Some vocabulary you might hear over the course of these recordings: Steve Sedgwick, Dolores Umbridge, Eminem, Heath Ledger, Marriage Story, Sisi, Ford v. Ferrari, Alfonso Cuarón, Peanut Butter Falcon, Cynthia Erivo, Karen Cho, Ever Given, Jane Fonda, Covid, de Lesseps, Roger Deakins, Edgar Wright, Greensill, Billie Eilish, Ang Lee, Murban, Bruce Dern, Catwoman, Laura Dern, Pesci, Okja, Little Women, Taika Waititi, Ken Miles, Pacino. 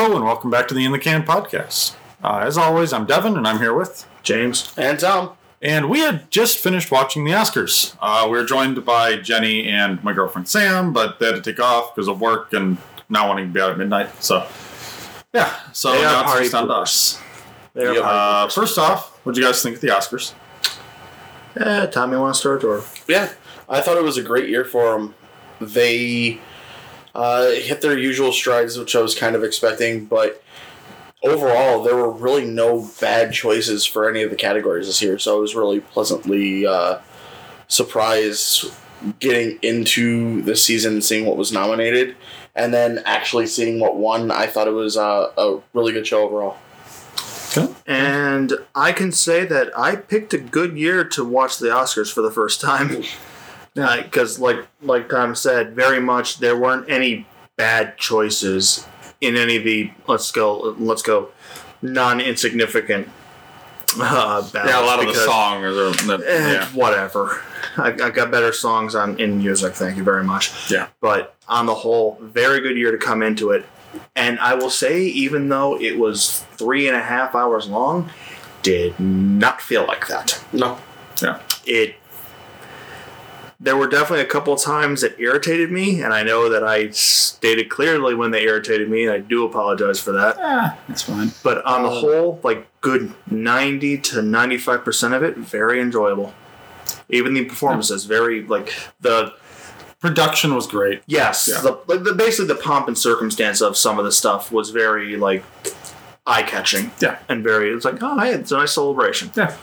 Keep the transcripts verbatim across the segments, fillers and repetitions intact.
Hello and welcome back to the In the Can podcast. Uh, as always, I'm Devin and I'm here with... James. And Tom. And we had just finished watching the Oscars. Uh, we were joined by Jenny and my girlfriend Sam, but they had to take off because of work and not wanting to be out at midnight. So, yeah. So they now it's on to us. Yep. Uh, first off, what did you guys think of the Oscars? Eh, Tommy, want to start? Or? Yeah. I thought it was a great year for them. They... Uh, hit their usual strides, which I was kind of expecting, but overall, there were really no bad choices for any of the categories this year, so I was really pleasantly uh, surprised getting into the season and seeing what was nominated, and then actually seeing what won. I thought it was uh, a really good show overall. Okay. And I can say that I picked a good year to watch the Oscars for the first time. Because, uh, like like Tom said, very much there weren't any bad choices in any of the let's go let's go non insignificant. Uh, yeah, a lot because, of the songs. Are, the, eh, yeah. Whatever. I, I got better songs on in music. Thank you very much. Yeah. But on the whole, very good year to come into it. And I will say, even though it was three and a half hours long, did not feel like that. No. Yeah. It. There were definitely a couple times that irritated me, and I know that I stated clearly when they irritated me, and I do apologize for that. Ah, that's fine. But on the whole, like, good ninety to ninety-five percent of it, very enjoyable. Even the performances, very, like, the... Production was great. Yes. Yeah. The, the basically, the pomp and circumstance of some of the stuff was very, like, eye-catching. Yeah. And very, it's like, oh, hey, it's a nice celebration. Yeah.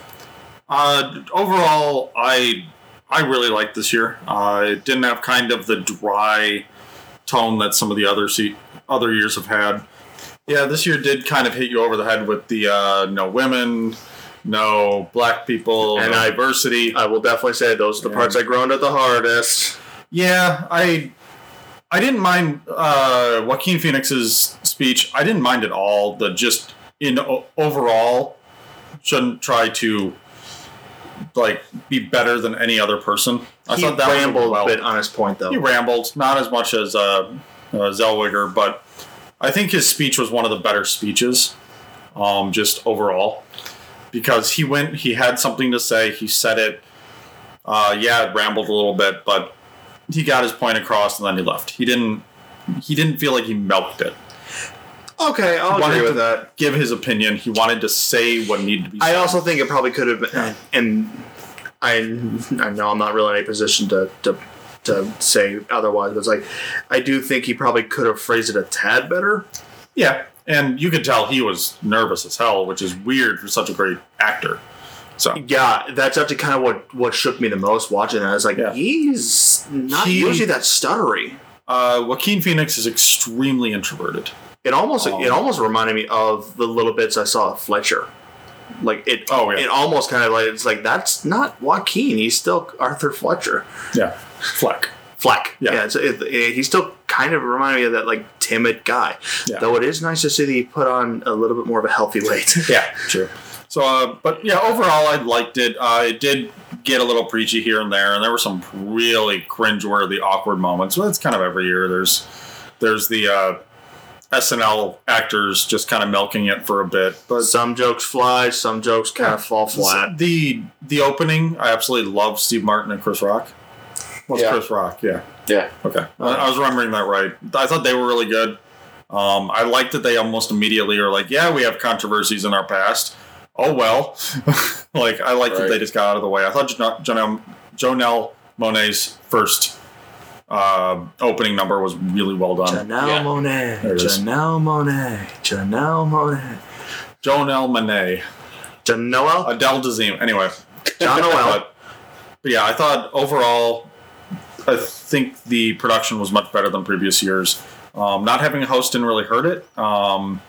Uh, overall, I... I really liked this year. Uh, it didn't have kind of the dry tone that some of the other se- other years have had. Yeah, this year did kind of hit you over the head with the uh, no women, no black people, and no I, diversity. I will definitely say those are the parts and, I groaned at the hardest. Yeah, I I didn't mind uh, Joaquin Phoenix's speech. I didn't mind at all. The just in o- overall shouldn't try to. Like, be better than any other person. I he thought that rambled well. A bit on his point, though. He rambled, not as much as uh, uh, Zellweger, but I think his speech was one of the better speeches, um, just overall, because he went, he had something to say, he said it. Uh, yeah, it rambled a little bit, but he got his point across, and then he left. He didn't. He didn't feel like he milked it. Okay, I'll agree with that. Give his opinion. He wanted to say what needed to be said. I also think it probably could have been, yeah. and I I know I'm not really in a position to, to to say otherwise, but it's like, I do think he probably could have phrased it a tad better. Yeah, and you could tell he was nervous as hell, which is weird for such a great actor. So yeah, that's actually kind of what, what shook me the most watching that. I was like, yeah. he's not he, usually that stuttery. Uh, Joaquin Phoenix is extremely introverted. It almost um, it almost reminded me of the little bits I saw of Fletcher. Like it oh, yeah. It almost kind of like it's like that's not Joaquin, he's still Arthur Fletcher. Yeah. Fleck. Fleck. Yeah. yeah it's, it, it, he still kind of reminded me of that like timid guy. Yeah. Though it is nice to see that he put on a little bit more of a healthy weight. yeah, true. So uh, but yeah, overall I liked it. Uh, it did get a little preachy here and there, and there were some really cringeworthy awkward moments. Well, that's kind of every year. There's there's the uh, S N L actors just kind of milking it for a bit, but some jokes fly, some jokes kind yeah. of fall flat. The the opening, I absolutely love Steve Martin and Chris Rock. What's yeah. Chris Rock? Yeah, yeah. Okay, I, I was remembering that right. I thought they were really good. Um, I liked that they almost immediately are like, yeah, we have controversies in our past. Oh well, like I liked right. that they just got out of the way. I thought Janelle Jan- Janelle Monáe's first. Uh, opening number was really well done. Janelle yeah. Monáe, Janelle Monáe, Janelle Monáe, Janelle Monáe, Janelle, Adele Dazeem. Anyway, Janelle. But yeah, I thought overall, I think the production was much better than previous years. Um, not having a host didn't really hurt it. Um,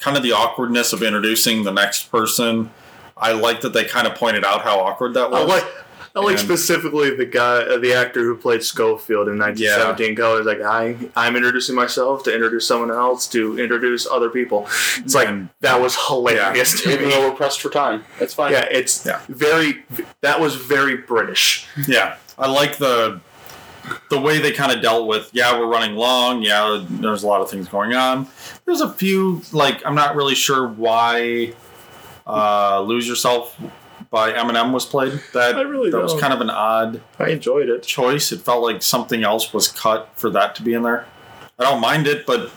kind of the awkwardness of introducing the next person. I like that they kind of pointed out how awkward that was. I like. I like and, specifically the guy, uh, the actor who played Schofield in nineteen seventeen. Yeah. Go is like, I, I'm introducing myself to introduce someone else to introduce other people. It's like and, that was hilarious. Yeah. To Even me. Though we're pressed for time, it's fine. Yeah, it's yeah. very. That was very British. Yeah, I like the the way they kind of dealt with, yeah, we're running long. Yeah, there's a lot of things going on. There's a few, like, I'm not really sure why uh, Lose Yourself by Eminem was played. That I really that don't. was kind of an odd I enjoyed it. choice. It felt like something else was cut for that to be in there. I don't mind it, but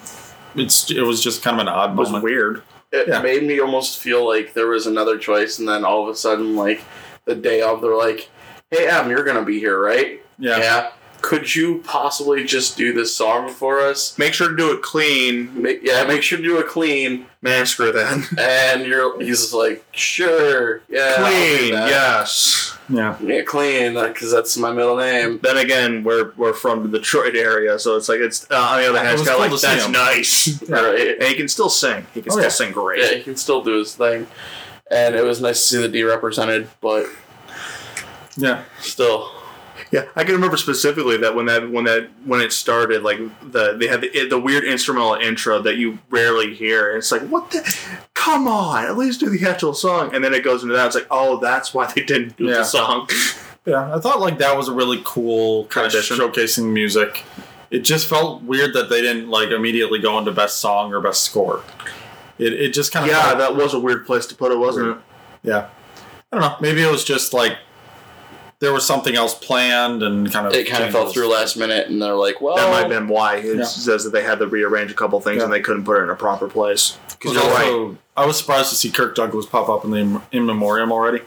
it's it was just kind of an odd moment. It was weird. It yeah. made me almost feel like there was another choice, and then all of a sudden, like, the day of, they're like, hey, Em, you're going to be here, right? Yeah. Yeah. Could you possibly just do this song for us? Make sure to do it clean. Make, yeah, make sure to do it clean. Man, screw that. And you're, he's just like, sure. Yeah, clean, yes. Yeah. Yeah, clean, because that's my middle name. Then again, we're we're from the Detroit area, so it's like, it's uh, on the other hand, it's kind of like, that's nice. Yeah. Right. And he can still sing. He can oh, still yeah. sing great. Yeah, he can still do his thing. And it was nice to see the D represented, but yeah, still. Yeah, I can remember specifically that when that when that when it started, like the they had the, the weird instrumental intro that you rarely hear. And it's like, what the? Come on, at least do the actual song. And then it goes into that. It's like, oh, that's why they didn't do yeah. the song. Yeah, I thought like that was a really cool kind of showcasing music. It just felt weird that they didn't like immediately go into best song or best score. It it just kind of yeah, that was a weird place to put it, wasn't weird. it? Yeah, I don't know. Maybe it was just like. There was something else planned and kind of... It kind of fell through last minute, and they're like, well... That might have been why. It yeah. says that they had to rearrange a couple things, yeah. and they couldn't put it in a proper place. Because you're right. I was surprised to see Kirk Douglas pop up in the in memoriam already.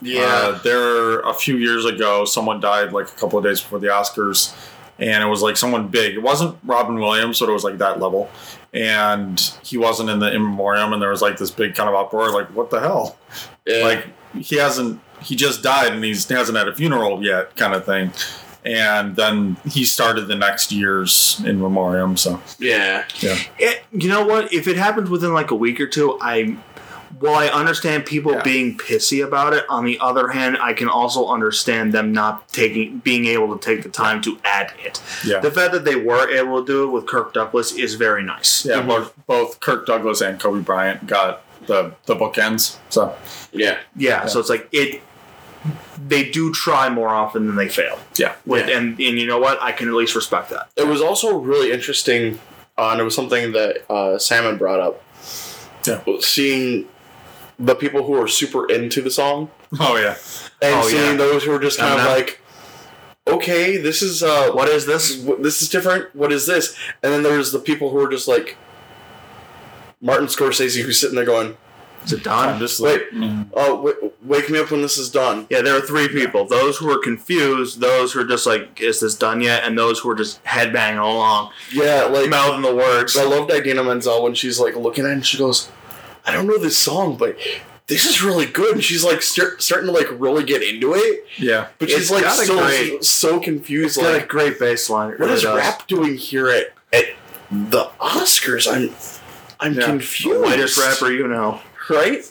Yeah. Uh, there, a few years ago, someone died, like, a couple of days before the Oscars, and it was, like, someone big. It wasn't Robin Williams, but it was, like, that level. And he wasn't in the in memoriam, and there was, like, this big kind of uproar, like, what the hell? Yeah. Like, he hasn't... He just died and he hasn't had a funeral yet, kind of thing. And then he started the next year's in memoriam. So yeah, yeah. It, you know what? If it happens within like a week or two, I, while I understand people yeah. being pissy about it, on the other hand, I can also understand them not taking, being able to take the time yeah. to add it. Yeah. The fact that they were able to do it with Kirk Douglas is very nice. Yeah, mm-hmm. both Kirk Douglas and Kobe Bryant got the the bookends. So yeah, yeah. yeah. So it's like it. They do try more often than they fail. Yeah. With, yeah. And, and you know what? I can at least respect that. It was also really interesting, uh, and it was something that uh, Salmon brought up. Yeah. Seeing the people who are super into the song. Oh, yeah. And oh, seeing yeah. those who are just kind and of that, like, okay, this is, uh, what is this? This is different. What is this? And then there's the people who are just like, Martin Scorsese, who's sitting there going, is it done? Just like, wait, mm. oh, w- wake me up when this is done. Yeah, there are three people. Those who are confused, those who are just like, is this done yet? And those who are just headbanging along. Yeah, like... mouthing the words. I loved Idina Menzel when she's like looking at it and she goes, I don't know this song, but this is really good. And she's like st- starting to like really get into it. Yeah. But she's it's like so, great, so confused. It's got like, a great bass line. What really is does. rap doing here at, at the Oscars? I'm, I'm yeah. confused. The lightest rapper you know. Right?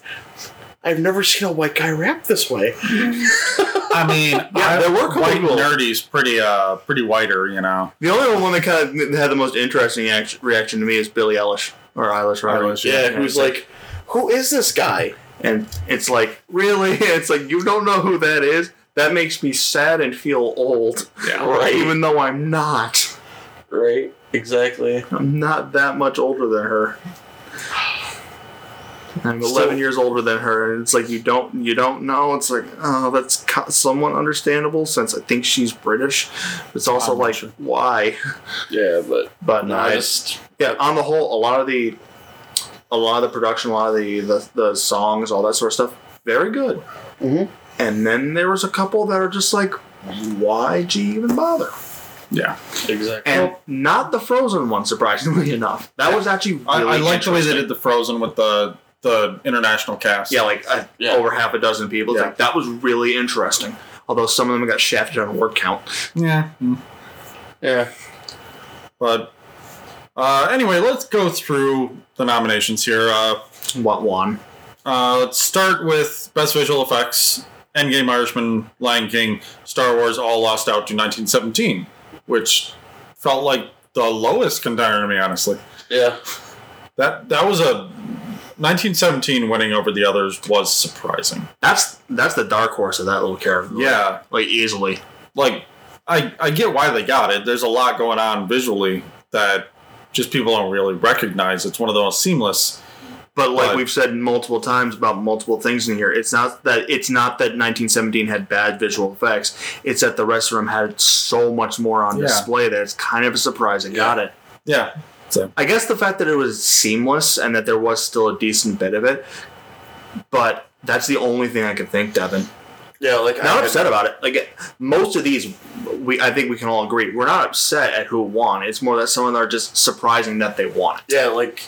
I've never seen a white guy rap this way. I mean, yeah, there were white nerdies pretty, uh, pretty whiter, you know. The only one that kind of had the most interesting act- reaction to me is Billie Eilish or Eilish, or Eilish, yeah, yeah, who's like, "Who is this guy?" And it's like, really? It's like you don't know who that is. That makes me sad and feel old, yeah, right? Even though I'm not. Right? Exactly. I'm not that much older than her. I'm eleven Still. years older than her, and it's like you don't you don't know. It's like, oh, that's somewhat understandable since I think she's British. It's also I'm like, sure. why? Yeah, but but no, I just, yeah. On the whole, a lot of the a lot of the production, a lot of the the, the songs, all that sort of stuff, very good. Mm-hmm. And then there was a couple that are just like, why'd you even bother? Yeah, exactly. And not the Frozen one, surprisingly enough. That yeah. was actually really I, I liked the way they did the Frozen with the. The international cast. Yeah, like uh, yeah. over half a dozen people. Yeah. Like, that was really interesting. Although some of them got shafted on word count. Yeah. Mm. Yeah. But uh, anyway, let's go through the nominations here. Uh, what won? Uh, let's start with Best Visual Effects. Endgame, Irishman, Lion King, Star Wars all lost out to nineteen seventeen, which felt like the lowest contender to me, honestly. Yeah. That, that was a... nineteen seventeen winning over the others was surprising. That's that's the dark horse of that little caravan. Yeah. Like, easily. Like, I, I get why they got it. There's a lot going on visually that just people don't really recognize. It's one of the most seamless. But like but, we've said multiple times about multiple things in here, it's not that it's not that nineteen seventeen had bad visual effects. It's that the rest of them had so much more on yeah. display that it's kind of a surprise. I yeah. got it. Yeah. So. I guess the fact that it was seamless and that there was still a decent bit of it, but that's the only thing I could think, Devin. Yeah, like not I, upset I, about it. Like most of these, we I think we can all agree we're not upset at who won. It's more that some of them are just surprising that they won it. Yeah, like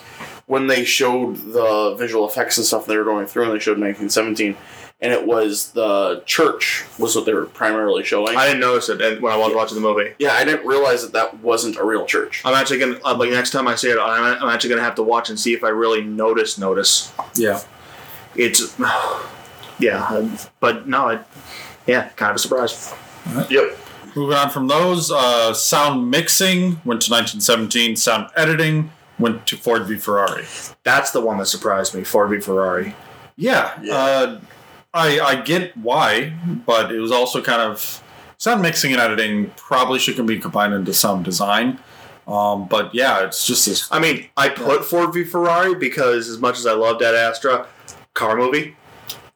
when they showed the visual effects and stuff they were going through, and they showed nineteen seventeen, and it was the church was what they were primarily showing. I didn't notice it when I was yeah. watching the movie. Yeah, I didn't realize that that wasn't a real church. I'm actually gonna like next time I see it, I'm, I'm actually gonna have to watch and see if I really notice. Notice. Yeah, it's. Yeah, but no, it, yeah, kind of a surprise. Right. Yep. Moving on from those, uh, sound mixing went to nineteen seventeen. Sound editing went to Ford v. Ferrari. That's the one that surprised me, Ford v. Ferrari. Yeah, yeah. Uh, I I get why, but it was also kind of sound mixing and editing probably shouldn't be combined into sound design. Um, but yeah, it's just this. I mean, I put yeah. Ford v. Ferrari because as much as I loved Ad Astra, car movie.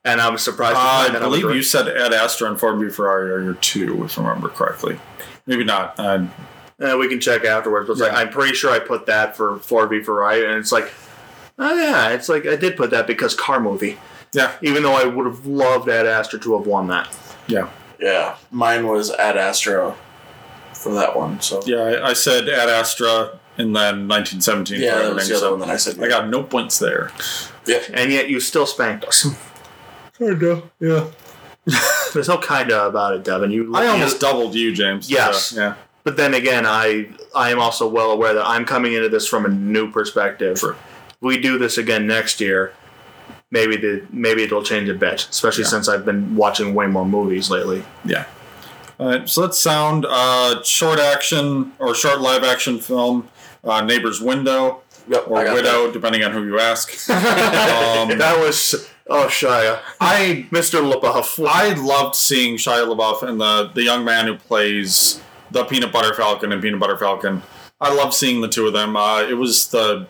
And I was surprised. Uh, I believe you said Ad Astra and Ford v. Ferrari are your two, if I remember correctly. Maybe not. Uh, uh, we can check afterwards. But it's yeah. like, I'm pretty sure I put that for Ford v. Ferrari. And it's like, oh, yeah. It's like I did put that because car movie. Yeah. Even though I would have loved Ad Astra to have won that. Yeah. Yeah. Mine was Ad Astra for that one. So yeah, I, I said Ad Astra and then nineteen seventeen. Yeah, that was the other one that I said. I got no points there. Yeah. And yet you still spanked us. Kind of, yeah. There's no kind of about it, Devin. You, I almost you, doubled you, James. Yes. So, yeah. But then again, I I am also well aware that I'm coming into this from a new perspective. True. If we do this again next year, maybe the maybe it'll change a bit, especially yeah. since I've been watching way more movies lately. Yeah. All right, so let's sound uh, short action or short live action film, uh, Neighbor's Window. Yep, or Widow, that. Depending on who you ask. um, that was... Oh, Shia. I, Mister LaBeouf. I loved seeing Shia LaBeouf and the, the young man who plays the Peanut Butter Falcon and Peanut Butter Falcon. I loved seeing the two of them. Uh, it was the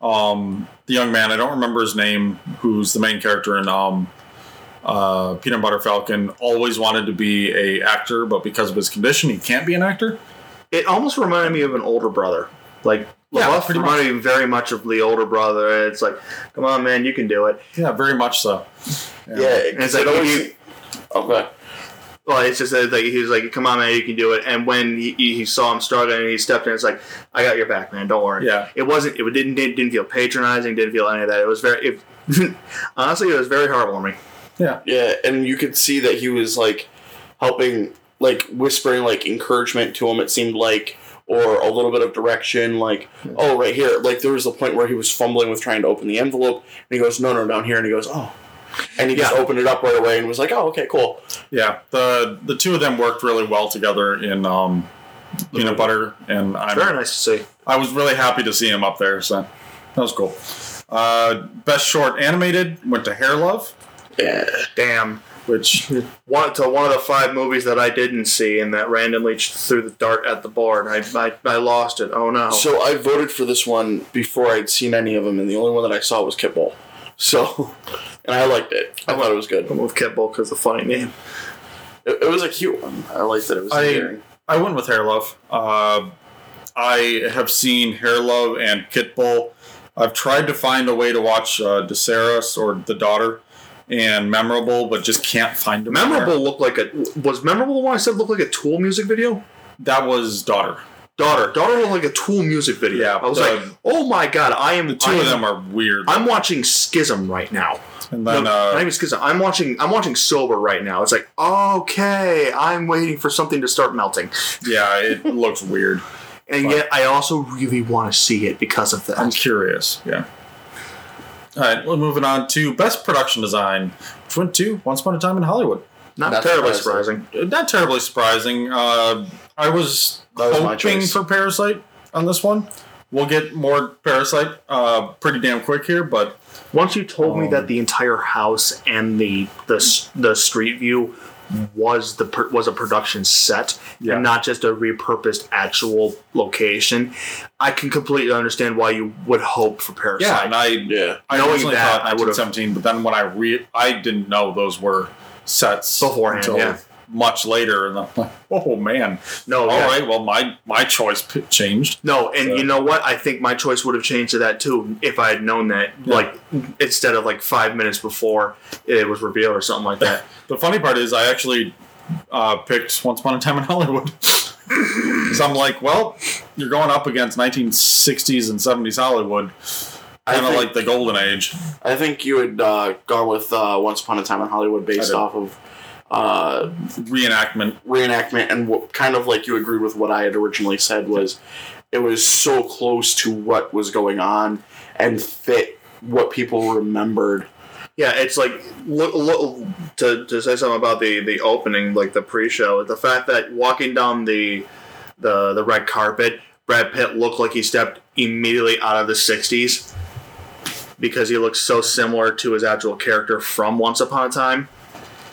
um, the young man, I don't remember his name, who's the main character in um, uh, Peanut Butter Falcon, always wanted to be a actor, but because of his condition, he can't be an actor. It almost reminded me of an older brother. Like... LaBeouf yeah, reminded me very much of the older brother. It's like, come on, man, you can do it. Yeah, very much so. Yeah, yeah and it's like, it always, he, okay. Well, it's just that like, he was like, come on, man, you can do it. And when he, he saw him struggling, he stepped in. It's like, I got your back, man. Don't worry. Yeah, it wasn't. It didn't didn't feel patronizing. Didn't feel any of that. It was very. It, honestly, it was very heartwarming. Yeah, yeah, and you could see that he was like helping, like whispering, like encouragement to him. It seemed like. Or a little bit of direction, like, oh, right here. Like, there was a point where he was fumbling with trying to open the envelope, and he goes, no, no, down here, and he goes, oh. And he yeah. just opened it up right away and was like, oh, okay, cool. Yeah, the the two of them worked really well together in um, Peanut Butter, and I'm, very nice to see. I was really happy to see him up there, so that was cool. Uh, best short animated went to Hair Love. Yeah. Damn. Which one to one of the five movies that I didn't see and that randomly threw the dart at the board. I, I I lost it. Oh no! So I voted for this one before I'd seen any of them, and the only one that I saw was Kitbull. So, and I liked it. I thought it was good. I'm with Kitbull because the funny name. It, it was a cute one. I liked it. It was I, endearing. I went with Hair Love. Uh, I have seen Hair Love and Kitbull. I've tried to find a way to watch uh, Deceras or The Daughter. And memorable, but just can't find them. Memorable looked like a was memorable the one I said looked like a Tool music video. That was Daughter. Daughter. Daughter looked like a Tool music video. Yeah, I was the, like, oh my god, I am. The two I of am, them are weird. I'm watching Schism right now. And then no, uh, not even Schism. I'm watching. I'm watching Sober right now. It's like, okay, I'm waiting for something to start melting. Yeah, it looks weird, and but, yet I also really want to see it because of that. I'm curious. Yeah. All right, we're moving on to Best Production Design, which went to Once Upon a Time in Hollywood. Not, Not terribly surprising. surprising. Not terribly surprising. Uh, I was, was hoping for Parasite on this one. We'll get more Parasite uh, pretty damn quick here, but... Once you told um, me that the entire house and the, the the street view was the per- was a production set yeah. and not just a repurposed actual location. I can completely understand why you would hope for Parasite. Yeah, and I yeah. I knowing that I would have seventeen, but then when I read, I didn't know those were sets beforehand. Until yeah. much later, and I'm like, oh man, no. All yeah. right, well my my choice changed. No, and so. You know what? I think my choice would have changed to that too if I had known that. Yeah. Like instead of like five minutes before it was revealed or something like that. The funny part is, I actually uh, picked Once Upon a Time in Hollywood. So I'm like, well, you're going up against nineteen sixties and seventies Hollywood. Kind of like the golden age. I think you had uh, gone with uh, Once Upon a Time in Hollywood based off of uh, reenactment. Reenactment, and what, kind of like you agreed with what I had originally said was it was so close to what was going on and fit what people remembered. Yeah, it's like look, look, to to say something about the, the opening, like the pre-show, the fact that walking down the the the red carpet, Brad Pitt looked like he stepped immediately out of the sixties. Because he looks so similar to his actual character from Once Upon a Time.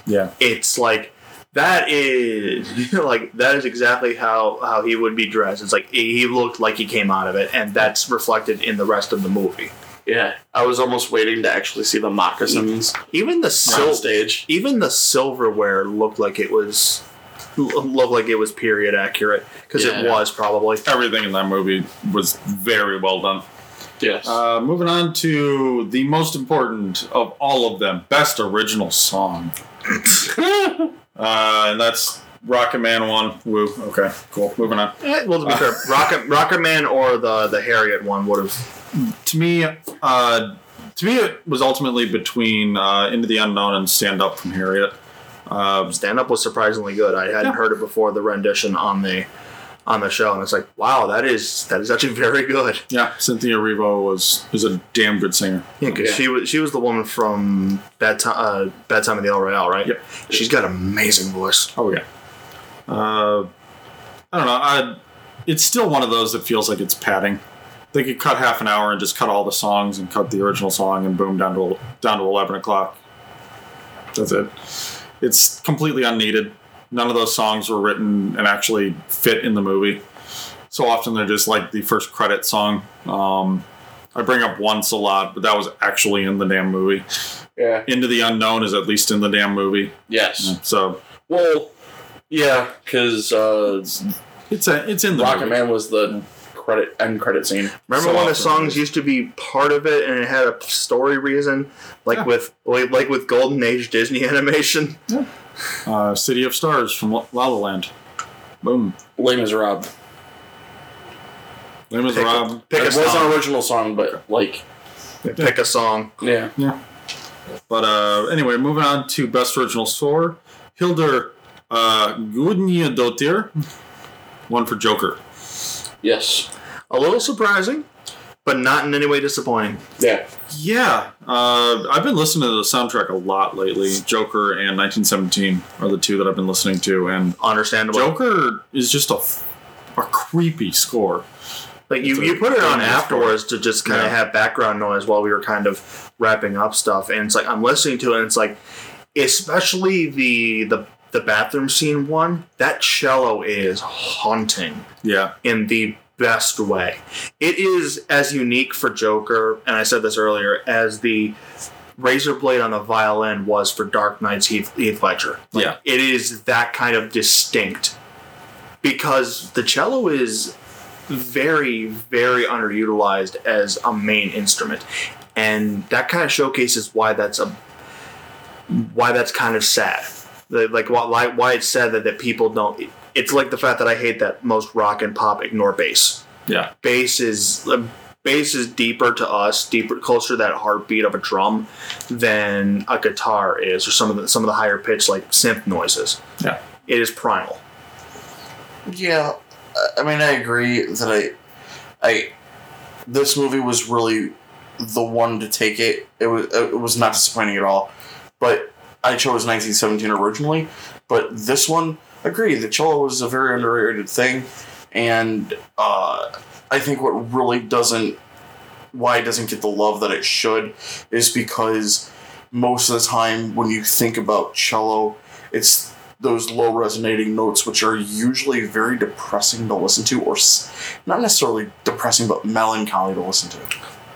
Yeah. It's like, that is like that is exactly how, how he would be dressed. It's like, he looked like he came out of it, and that's reflected in the rest of the movie. Yeah. I was almost waiting to actually see the moccasins. Even the sil- stage. Even the silverware looked like it was looked like it was period accurate. Because yeah. it was, probably. Everything in that movie was very well done. Yes. Uh, moving on to the most important of all of them, best original song. uh, and that's Rocket Man one. Woo. Okay, cool. Moving on. Eh, well, to be uh, fair, Rocket, Rocket Man or the, the Harriet one would have... To me, uh, to me, it was ultimately between uh, Into the Unknown and Stand Up from Harriet. Uh, Stand Up was surprisingly good. I hadn't yeah. heard it before, the rendition on the... on the show, and it's like, wow, that is that is actually very good. Yeah, Cynthia Erivo was is a damn good singer. Yeah, because yeah. she was she was the woman from Bad Time uh, Bad Time at the El Royale, right? Yep. She's got an amazing voice. Oh yeah. Uh, I don't know. I, it's still one of those that feels like it's padding. They could cut half an hour and just cut all the songs and cut the original song and boom, down to down to eleven o'clock. That's it. It's completely unneeded. None of those songs were written and actually fit in the movie. So often they're just like the first credit song. Um, I bring up Once a lot, but that was actually in the damn movie. Yeah. Into the Unknown is at least in the damn movie. Yes. So. Well, yeah, because uh, it's a, it's in the Rocket movie. Man was the credit end credit scene. Remember so when the songs used to be part of it and it had a story reason, like yeah. with like, like with Golden Age Disney animation. Yeah. Uh, City of Stars from La La Land. Boom. Les Miserables. Les Miserables. Pick a, pick it was an original song, but like yeah. pick a song. Yeah. Yeah. But uh, anyway, moving on to best original score, Hildur uh, Guðnadóttir, one for Joker. Yes. A little surprising, but not in any way disappointing. Yeah. Yeah. Uh, I've been listening to the soundtrack a lot lately. Joker and nineteen seventeen are the two that I've been listening to. And understandable. Joker is just a, a creepy score. Like you, you put it on afterwards score. To just kind yeah. of have background noise while we were kind of wrapping up stuff. And it's like, I'm listening to it, and it's like, especially the the... the bathroom scene one, that cello is haunting. Yeah. In the best way. It is as unique for Joker, and I said this earlier, as the razor blade on the violin was for Dark Knight's Heath, Heath Ledger. Like, yeah. It is that kind of distinct. Because the cello is very, very underutilized as a main instrument. And that kind of showcases why that's a why that's kind of sad. Like why, why it's sad that, that people don't. It's like the fact that I hate that most rock and pop ignore bass. Yeah, bass is bass is deeper to us, deeper, closer to that heartbeat of a drum than a guitar is, or some of the some of the higher pitched like synth noises. Yeah, it is primal. Yeah, I mean I agree that I, I, this movie was really the one to take it. It was it was not disappointing at all, but. I chose nineteen seventeen originally, but this one, agree, the cello is a very underrated thing, and uh, I think what really doesn't, why it doesn't get the love that it should, is because most of the time when you think about cello, it's those low resonating notes, which are usually very depressing to listen to, or not necessarily depressing, but melancholy to listen to.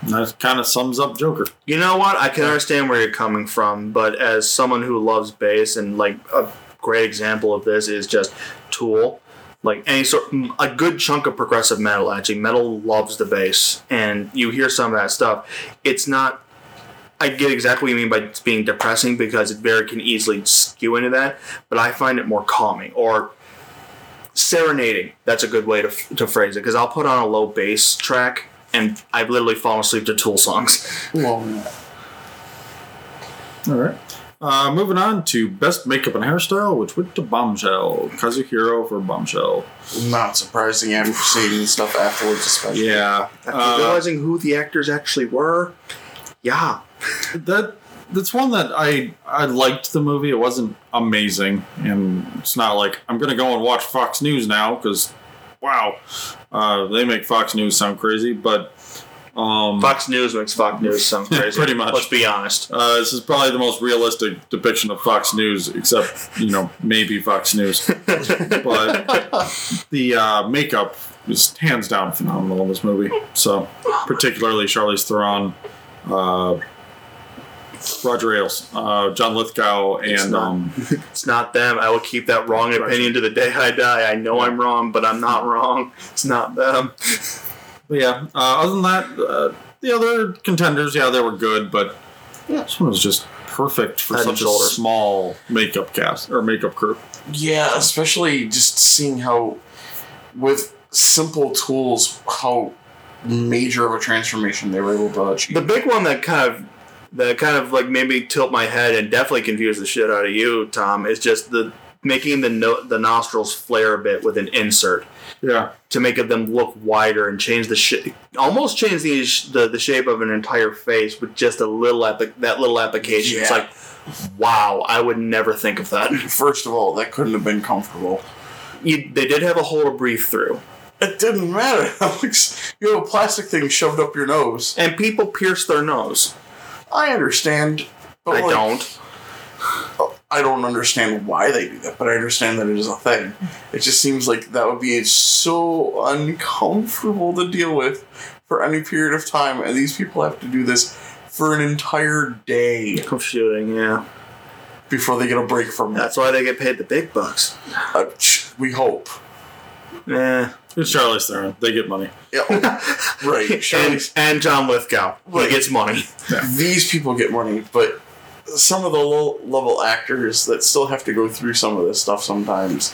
That kind of sums up Joker. You know what? I can understand where you're coming from, but as someone who loves bass, and like a great example of this is just Tool. Like any sort, a good chunk of progressive metal, actually. Metal loves the bass, and you hear some of that stuff. It's not. I get exactly what you mean by it's being depressing, because it very can easily skew into that, but I find it more calming or serenading. That's a good way to to phrase it, because I'll put on a low bass track and I've literally fallen asleep to Tool songs. Well, yeah. All right. Uh, moving on to Best Makeup and Hairstyle, which went to Bombshell. Kazuhiro for Bombshell. Not surprising after seeing stuff afterwards, especially. Yeah. After uh, realizing who the actors actually were. Yeah. that That's one that I, I liked the movie. It wasn't amazing. And it's not like, I'm going to go and watch Fox News now, because, wow, uh, they make Fox News sound crazy, but... Um, Fox News makes Fox News sound crazy. Pretty much. Let's be honest. Uh, this is probably the most realistic depiction of Fox News, except, you know, maybe Fox News. But the uh, makeup is hands down phenomenal in this movie. So, particularly Charlize Theron, uh, Roger Ailes, uh, John Lithgow, and... It's not, um, it's not them. I will keep that wrong opinion to the day I die. I know I'm wrong, but I'm not wrong. It's not them. But yeah, uh, other than that, uh, the other contenders, yeah, they were good, but yeah, this one was just perfect for Head such a small makeup cast or makeup crew. Yeah, especially just seeing how, with simple tools, how major of a transformation they were able to achieve. The big one that kind of that kind of like made me tilt my head and definitely confused the shit out of you, Tom, is just the making the no- the nostrils flare a bit with an insert. Yeah, to make them look wider and change the sh- almost change the, sh- the the shape of an entire face with just a little epi- that little application. Yeah. It's like, wow, I would never think of that. First of all, that couldn't have been comfortable. You, they did have a hole to breathe through. It didn't matter. You have a plastic thing shoved up your nose, and people pierce their nose. I understand. But I like, don't. Oh. I don't understand why they do that, but I understand that it is a thing. It just seems like that would be so uncomfortable to deal with for any period of time, and these people have to do this for an entire day. Shooting, yeah. Before they get a break from it. That's why they get paid the big bucks. Uh, we hope. Yeah. It's Charlize Theron. They get money. Yeah. Right. and, and John Lithgow. Right. He gets money. Yeah. These people get money, but... Some of the low-level actors that still have to go through some of this stuff sometimes.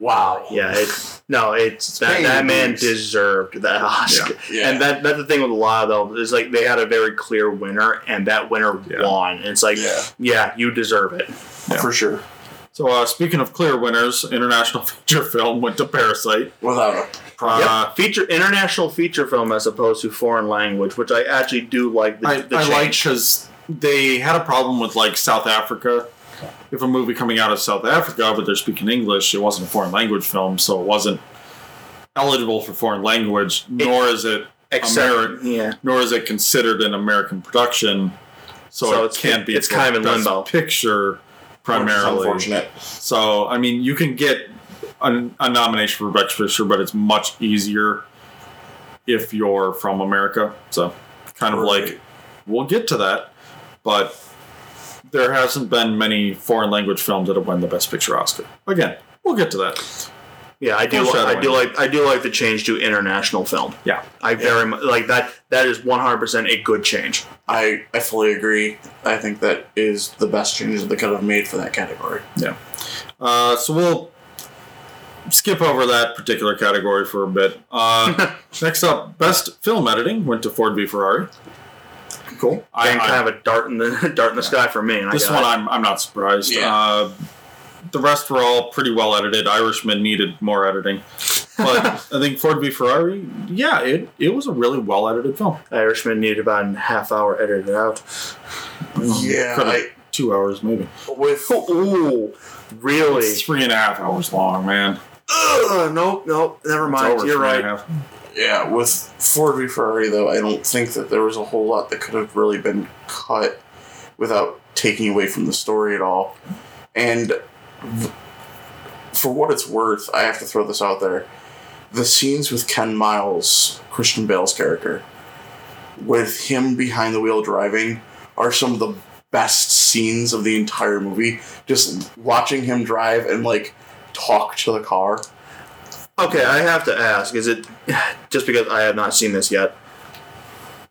Wow. Yeah. It, no, it's, it's that, that man deserved that Oscar. Yeah. Yeah. And that, that's the thing with a lot of them. Is like they had a very clear winner, and that winner yeah. won. And it's like, yeah. yeah, you deserve it. Yeah. For sure. So, uh, speaking of clear winners, international feature film went to Parasite. Without a uh, yep. feature, international feature film as opposed to foreign language, which I actually do like the, I, the change. I like because... They had a problem with, like, South Africa. If a movie coming out of South Africa, but they're speaking English, it wasn't a foreign language film, so it wasn't eligible for foreign language, nor it, is it except, Ameri- yeah. nor is it considered an American production, so, so it it's, can't be it's kind of in limbo. Picture, primarily. Unfortunate. So, I mean, you can get a, a nomination for Best Picture, but it's much easier if you're from America. So, kind of right. like, we'll get to that. But there hasn't been many foreign language films that have won the Best Picture Oscar. Again, we'll get to that. Yeah, I do. Like, I do like. I do like the change to international film. Yeah, I yeah. very much like that. That is one hundred percent a good change. I, I fully agree. I think that is the best change that they could have made for that category. Yeah. Uh, so we'll skip over that particular category for a bit. Uh, next up, Best Film Editing went to Ford v. Ferrari. Cool. I, I kind of a dart in the dart in the yeah. sky for me. And this I got one, it. I'm I'm not surprised. Yeah. Uh, the rest were all pretty well edited. Irishman needed more editing, but I think Ford v. Ferrari, yeah, it it was a really well edited film. Irishman needed about a half hour edited out. Yeah, I, two hours maybe. With ooh, really, it's three and a half hours long, man. Ugh, nope, nope, never mind. You're right. Yeah, with Ford v. Ferrari, though, I don't think that there was a whole lot that could have really been cut without taking away from the story at all. And for what it's worth, I have to throw this out there. The scenes with Ken Miles, Christian Bale's character, with him behind the wheel driving, are some of the best scenes of the entire movie. Just watching him drive and, like, talk to the car. Okay, I have to ask, is it, just because I have not seen this yet,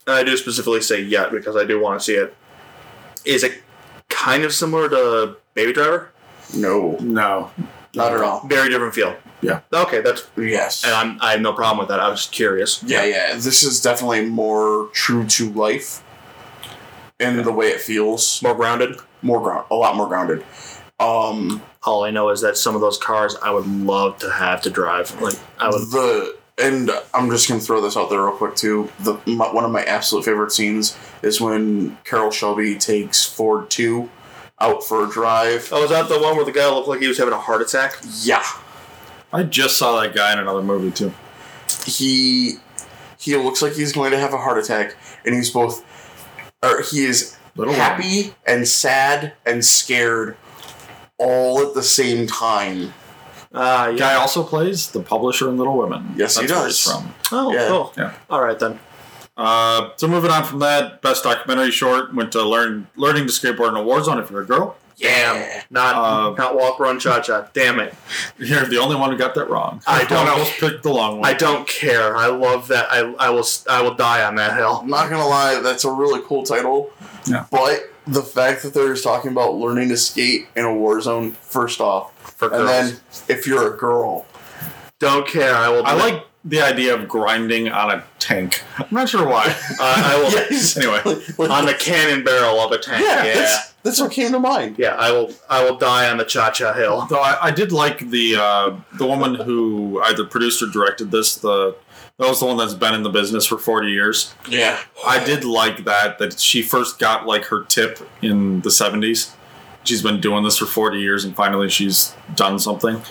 and I do specifically say yet because I do want to see it, is it kind of similar to Baby Driver? No. No. Not at all. Very different feel. Yeah. Okay, that's... Yes. And I'm, I have no problem with that. I was curious. Yeah, yeah. This is definitely more true to life in yeah. the way it feels. More grounded? More grounded. A lot more grounded. Um, all I know is that some of those cars I would love to have to drive. Like, I would... The... And I'm just going to throw this out there real quick, too. The, my, one of my absolute favorite scenes is when Carroll Shelby takes Ford two out for a drive. Oh, is that the one where the guy looked like he was having a heart attack? Yeah. I just saw that guy in another movie, too. He he looks like he's going to have a heart attack, and he's both... Or he is Little happy one. and sad and scared all at the same time. Uh, yeah. Guy also plays the publisher in Little Women. Yes, That's he does. From. Oh, yeah. cool. Yeah. All right, then. Uh, so moving on from that, best documentary short went to learn learning to skateboard in a war zone if you're a girl. Yeah, yeah. not uh, not walk, run, cha-cha. Damn it! You're the only one who got that wrong. I don't almost picked the long one. I don't care. I love that. I I will I will die on that hill. I'm not gonna lie, that's a really cool title. Yeah. But the fact that they're talking about learning to skate in a war zone, first off. And then, if you're a girl, don't care. I will. I like it. The idea of grinding on a tank. I'm not sure why. uh, I will. Yes. Anyway, on the cannon barrel of a tank. Yeah, yeah. That's, that's what came to mind. Yeah, I will. I will die on the cha-cha hill. Though I, I did like the uh, the woman who either produced or directed this. The that was the one that's been in the business for forty years. Yeah, I did like that. That she first got like her tip in the seventies. She's been doing this for forty years, and finally she's done something.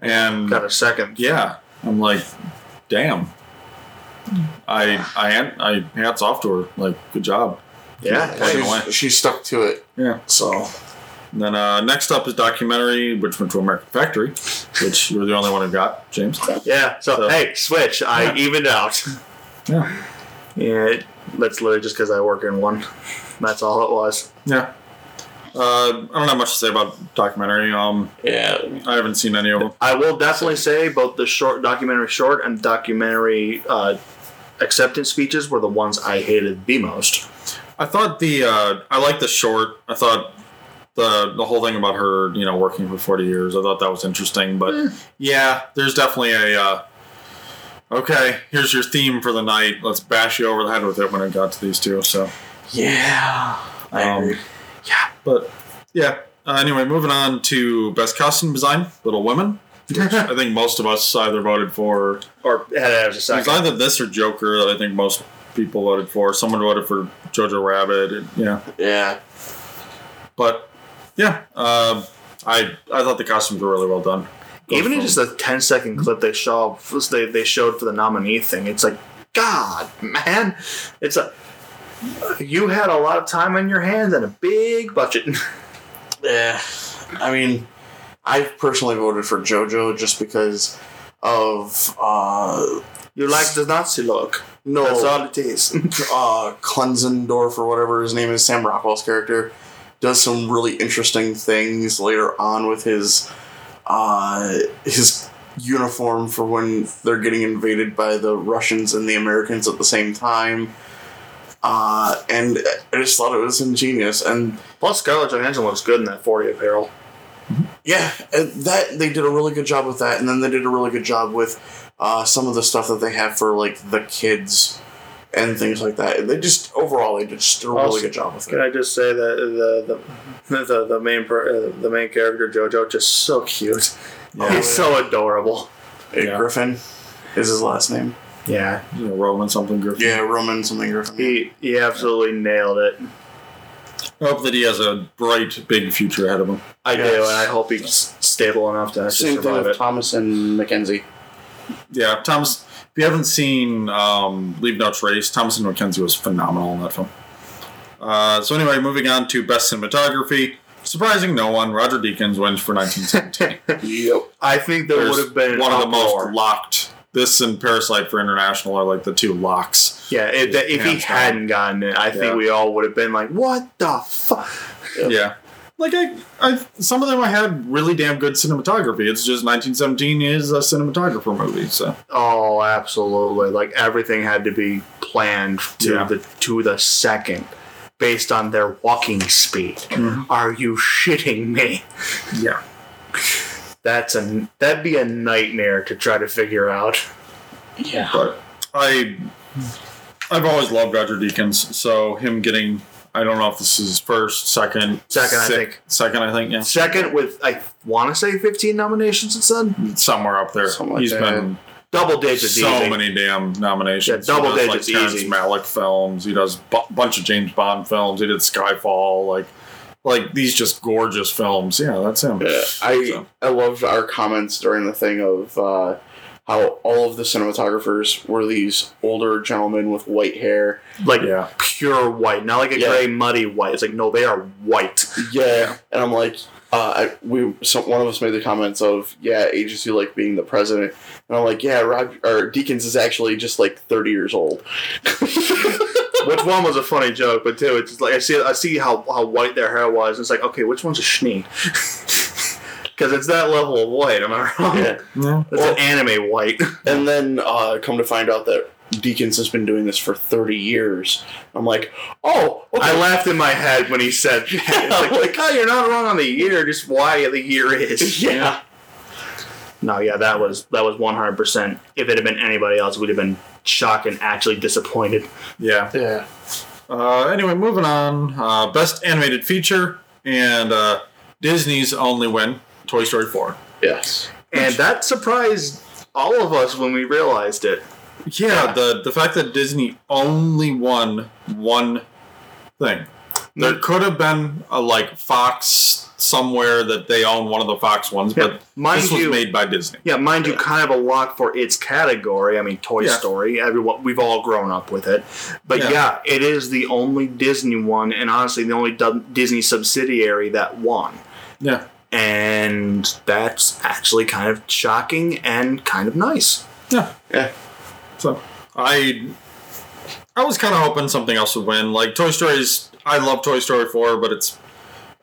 And got a second. Yeah. I'm like, damn. I I I hats off to her. Like, good job. Yeah. yeah she's, she stuck to it. Yeah. So. And then uh, next up is documentary, which went to American Factory, which you were the only one who got, James. Yeah. So, so hey, switch. Yeah. I evened out. Yeah. Yeah. That's literally just because I work in one. That's all it was. Yeah. Uh, I don't have much to say about documentary. Um, yeah, I haven't seen any of them. I will definitely say both the short documentary short and documentary uh, acceptance speeches were the ones I hated the most. I thought the uh, I liked the short. I thought the the whole thing about her, you know, working for forty years. I thought that was interesting. But eh. yeah, there's definitely a uh, okay. Here's your theme for the night. Let's bash you over the head with it when it got to these two. So yeah, I um, agree. Yeah, but yeah. Uh, anyway, moving on to best costume design, Little Women. I think most of us either voted for, or had it as a second. It was either this or Joker that I think most people voted for. Someone voted for Jojo Rabbit. And, yeah, yeah. But yeah, uh, I I thought the costumes were really well done. Go Even in just a ten second clip they showed, they they showed for the nominee thing. It's like, God, man, it's a. You had a lot of time on your hands and a big budget. Yeah. I mean, I personally voted for JoJo just because of... Uh, you like the Nazi look. No. That's all it is. uh, Klenzendorf or whatever his name is, Sam Rockwell's character, does some really interesting things later on with his uh, his uniform for when they're getting invaded by the Russians and the Americans at the same time. Uh, and I just thought it was ingenious. And plus, Scarlett Johansson looks good in that forty apparel. Mm-hmm. Yeah, that they did a really good job with that, and then they did a really good job with uh, some of the stuff that they have for like the kids and things like that. They just overall they just did a also, really good job with it. Can I just say that the the the, the main per, uh, the main character JoJo just so cute. Yeah. He's so adorable. Hey, yeah. Griffin is his last name. Yeah. You know, Roman something Griffin. Yeah, Roman something Griffin. He he absolutely yeah. nailed it. I hope that he has a bright, big future ahead of him. I yes. do, and I hope he's stable enough to actually survive it. Same thing with Thomas and Mackenzie. Yeah, Thomas, if you haven't seen um, Leave No Trace, Thomas and Mackenzie was phenomenal in that film. Uh, so anyway, moving on to Best Cinematography. Surprising no one, Roger Deakins wins for nineteen seventeen. Yep. I think that would have been one of the most locked. This and Parasite for International are like the two locks. Yeah, it, it, if he hadn't gotten it, I think yeah. we all would have been like, what the fuck? Yeah. yeah. Like, I, I, some of them I had really damn good cinematography. It's just nineteen seventeen is a cinematographer movie, so. Oh, absolutely. Like, everything had to be planned to yeah. the to the second based on their walking speed. Mm-hmm. Are you shitting me? Yeah. That's a, that'd be a nightmare to try to figure out. Yeah. But I, I've always loved Roger Deakins, so him getting... I don't know if this is first, second... Second, six, I think. Second, I think, yeah. Second with, I want to say, fifteen nominations, it said? Somewhere up there. Something like He's that. been... Double digits so easy. So many damn nominations. Yeah, double digits easy. He does, like, Terrence Malick films. He does a bu- bunch of James Bond films. He did Skyfall, like... Like, these just gorgeous films. Yeah, that's him. Yeah, I, so. I loved our comments during the thing of... Uh, how all of the cinematographers were these older gentlemen with white hair. Like, yeah. pure white. Not like a yeah. gray, muddy white. It's like, no, they are white. Yeah. And I'm like, uh, I, we. So one of us made the comments of, yeah, agency like being the president. And I'm like, yeah, Rob, or Deakins is actually just like thirty years old. Which one was a funny joke, but too, it's just like, I see I see how, how white their hair was. And it's like, okay, which one's a schnee? Because it's that level of white, am I wrong? Yeah. yeah. It's well, an anime white. And then uh, come to find out that Deakins has been doing this for thirty years. I'm like, oh, okay. I laughed in my head when he said that. It's like, like, oh, you're not wrong on the year, just why the year is. Yeah. No, yeah, that was that was one hundred percent. If it had been anybody else, we'd have been shocked and actually disappointed. Yeah. Yeah. Uh, anyway, moving on. Uh, best animated feature and uh, Disney's only win. Toy Story four. Yes. And that surprised all of us when we realized it. Yeah, yeah. the the fact that Disney only won one thing. There could have been a, like, Fox somewhere that they own one of the Fox ones, yeah. but mind this was you, made by Disney. Yeah, mind yeah. you, kind of a lock for its category. I mean, Toy yeah. Story. Everyone, we've all grown up with it. But, yeah. yeah, it is the only Disney one, and honestly, the only Disney subsidiary that won. Yeah. And that's actually kind of shocking and kind of nice. Yeah. Yeah. So, I I was kind of hoping something else would win. Like, Toy Story's... I love Toy Story four, but it's...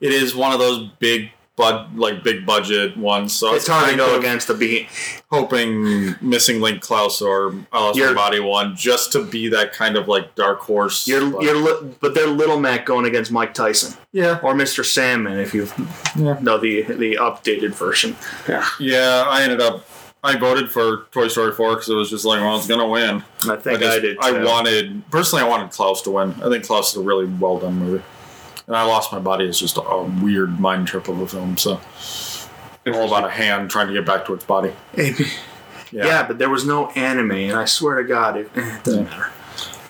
It is one of those big... But like big budget ones, so it's hard to go against the beat. Hoping Missing Link Klaus or Alice in Body One just to be that kind of like dark horse. You're, but. You're li- but they're Little Mac going against Mike Tyson, yeah, or Mister Sandman if you yeah. know the the updated version. Yeah, yeah. I ended up I voted for Toy Story four because it was just like, well, it's gonna win. I think I, just, I did. Too. I wanted personally, I wanted Klaus to win. I think Klaus is a really well done movie. And I Lost My Body is just a weird mind trip of a film, so all about a hand trying to get back to its body. Yeah. yeah, but there was no anime, and I swear to God, it doesn't matter.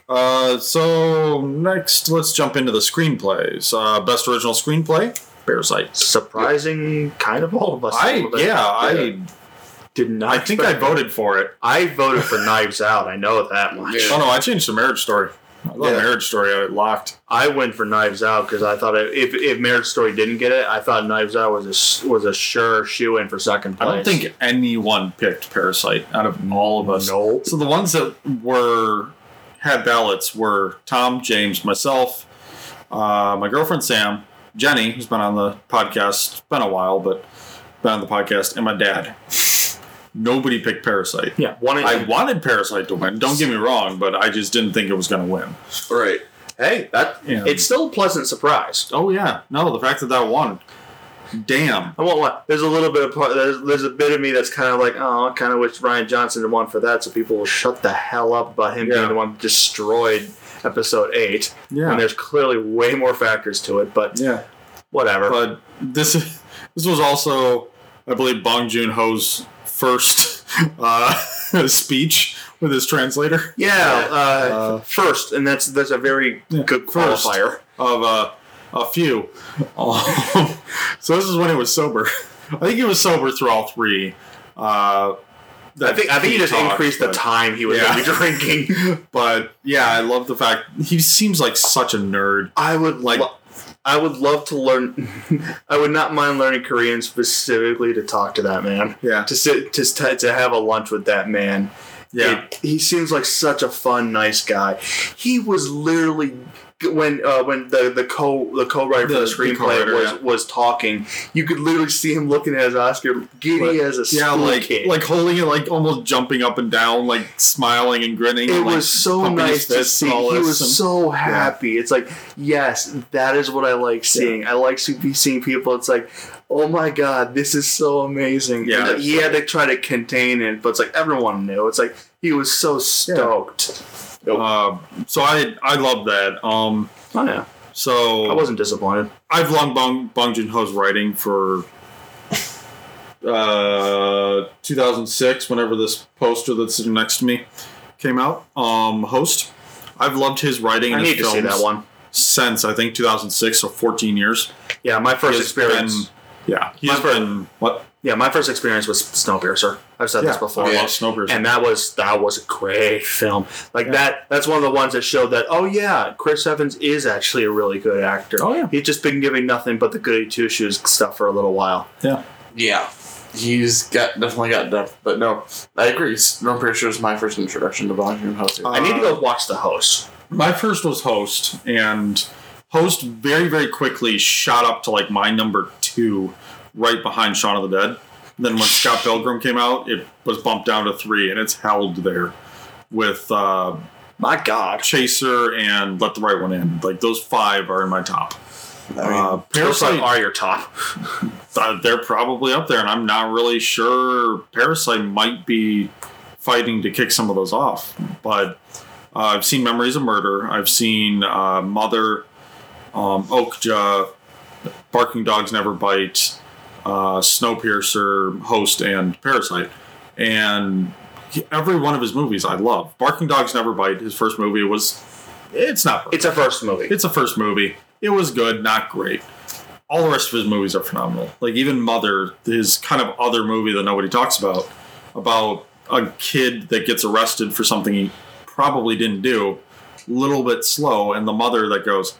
Uh, so next, let's jump into the screenplays. Uh, best original screenplay, Parasite. Surprising, yeah. kind of all of us. I yeah, yeah, I did not. I think I voted it. for it. I voted for Knives Out. I know that much. Yeah. Oh no, I changed to Marriage Story. I love yeah. Marriage Story. I locked. I went for Knives Out because I thought it, if if Marriage Story didn't get it, I thought Knives Out was a was a sure shoe-in for second place. I don't think anyone picked Parasite out of all of us. No. So the ones that were had ballots were Tom, James, myself, uh, my girlfriend Sam, Jenny, who's been on the podcast. It's been a while, but been on the podcast, and my dad. Nobody picked Parasite. Yeah, wanted, I wanted Parasite to win. Don't get me wrong, but I just didn't think it was going to win. Right. Hey, that yeah. it's still a pleasant surprise. Oh yeah, no, the fact that that won. Damn. I won't lie. There's a little bit of part. There's, there's a bit of me that's kind of like, oh, I kind of wish Ryan Johnson had won for that, so people will shut the hell up about him yeah. being the one that destroyed episode eight. Yeah. And there's clearly way more factors to it, but yeah, whatever. But this this was also, I believe, Bong Joon-ho's first uh, speech with his translator. Yeah, uh, uh, first, and that's that's a very yeah, good qualifier of uh, a few. So this is when he was sober. I think he was sober through all three. Uh, I think I think he just talk, increased the time he was yeah. drinking. But yeah, I love the fact he seems like such a nerd. I would like. Well, I would love to learn. I would not mind learning Korean specifically to talk to that man. Yeah. To sit to to have a lunch with that man. Yeah. It, he seems like such a fun, nice guy. He was literally when uh, when the the co the co-writer the, for the screenplay the was, yeah. was talking. You could literally see him looking at his Oscar, giddy but, as a yeah, like kid. Like holding it, like almost jumping up and down, like smiling and grinning. It and, like, was so nice to see. He was and, so happy. Yeah. It's like, yes, that is what I like seeing. Yeah. I like seeing people. It's like, oh my God, this is so amazing. Yeah, he had to try to contain it, but it's like everyone knew. It's like he was so stoked. Yeah. Uh, so I I love that. Um, oh, yeah. So I wasn't disappointed. I've loved Bong, Bong Joon-ho's writing for uh, two thousand six, whenever this poster that's sitting next to me came out. Um, Host. I've loved his writing. I and need his to films see that one. Since, I think, two thousand six, so fourteen years. Yeah, my first experience... Been, Yeah, he's my first, been, what? Yeah, my first experience was Snowpiercer. I've said yeah, this before. I love Snowpiercer, and that was that was a great film. Like yeah. that, that's one of the ones that showed that. Oh yeah, Chris Evans is actually a really good actor. Oh yeah, he's just been giving nothing but the goody two shoes stuff for a little while. Yeah, yeah, he's got definitely got depth. But no, I agree. Snowpiercer was my first introduction to Bong Joon-ho. Uh, I need to go watch The Host. My first was Host, and Host very very quickly shot up to like my number two, right behind Shaun of the Dead. And then when Scott Pilgrim came out, it was bumped down to three, and it's held there with uh, my God, Chaser and Let the Right One In. Like those five are in my top. I mean, uh, Parasite are your top. uh, they're probably up there, and I'm not really sure. Parasite might be fighting to kick some of those off, but uh, I've seen Memories of Murder. I've seen uh, Mother, um, Okja, Barking Dogs Never Bite, uh, Snowpiercer, Host, and Parasite. And he, every one of his movies I love. Barking Dogs Never Bite, his first movie was... It's not perfect. It's a first movie. It's a first movie. It was good, not great. All the rest of his movies are phenomenal. Like, even Mother, his kind of other movie that nobody talks about, about a kid that gets arrested for something he probably didn't do, a little bit slow, and the mother that goes...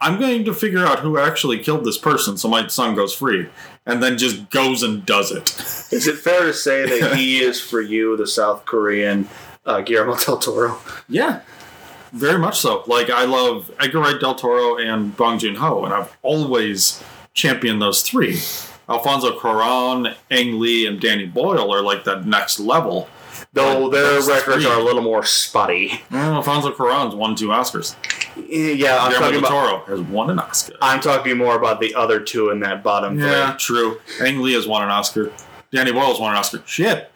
I'm going to figure out who actually killed this person so my son goes free, and then just goes and does it. Is it fair to say that he is, for you, the South Korean uh, Guillermo del Toro? Yeah, very much so. Like, I love Edgar Wright, Del Toro, and Bong Joon-ho, and I've always championed those three. Alfonso Cuarón, Ang Lee, and Danny Boyle are like that next level. Though their records three. are a little more spotty. Mm, Alfonso Cuarón's won two Oscars. Yeah, I'm Guillermo del Toro has won an Oscar. I'm talking more about the other two in that bottom three. Yeah, true. Ang Lee has won an Oscar. Danny Boyle's won an Oscar. Shit.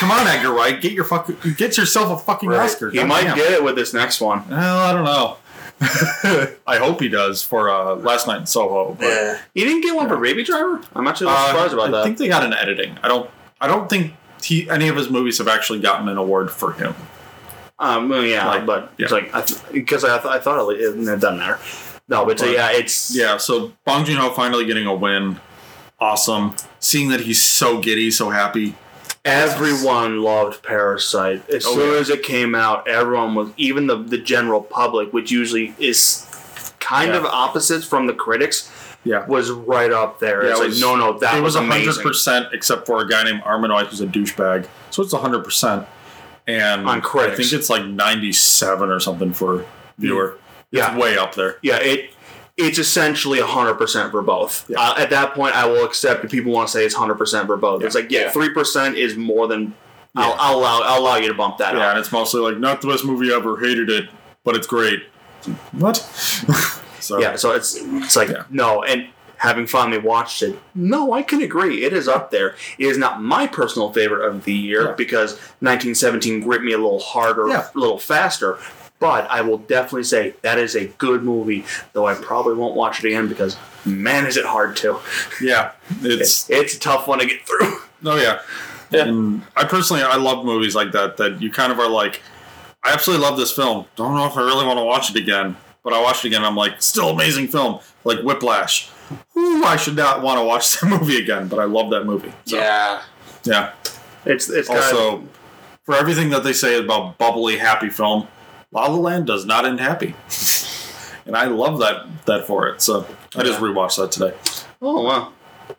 Come on, Edgar Wright. Get your fuck, get yourself a fucking right. Oscar. He God might damn. get it with this next one. Well, I don't know. I hope he does for uh, Last Night in Soho. But, yeah. He didn't get one yeah. for Baby Driver? I'm actually uh, surprised about I that. I think they got an editing. I don't I don't think he, any of his movies have actually gotten an award for him. Um, well, yeah, like, but yeah. it's like because I, th- I, th- I thought it, it, it doesn't matter. No, but, but yeah, it's yeah. So Bong Joon-ho finally getting a win, awesome. Seeing that he's so giddy, so happy. Everyone yes. loved Parasite as oh, soon yeah. as it came out. Everyone was, even the the general public, which usually is kind yeah. of opposite from the critics. Yeah, was right up there. Yeah, it's it was, like no, no, that it was amazing. It was one hundred percent, except for a guy named Armin Weiss who's a douchebag. So it's one hundred percent. And on critics. I think it's like ninety-seven or something for viewer. Yeah. It's way up there. Yeah, it it's essentially one hundred percent for both. Yeah. Uh, at that point, I will accept if people want to say it's one hundred percent for both. Yeah. It's like, yeah, yeah, three percent is more than... Yeah. I'll, I'll, allow, I'll allow you to bump that yeah, up. Yeah, and it's mostly like, not the best movie ever, hated it, but it's great. What? so Yeah, so it's, it's like, yeah. no, and... Having finally watched it, no, I can agree. It is up there. It is not my personal favorite of the year yeah. because nineteen seventeen gripped me a little harder, yeah. a little faster. But I will definitely say that is a good movie, though I probably won't watch it again because, man, is it hard to. Yeah. It's it's a tough one to get through. Oh, yeah. yeah. And I personally, I love movies like that, that you kind of are like, I absolutely love this film. Don't know if I really want to watch it again. But I watched it again, and I'm like, still amazing film. Like Whiplash. Ooh, I should not want to watch that movie again, but I love that movie. So, yeah. Yeah. It's it's also, kind of... for everything that they say about bubbly, happy film, La La Land does not end happy. and I love that that for it. So I yeah. just rewatched that today. Oh wow!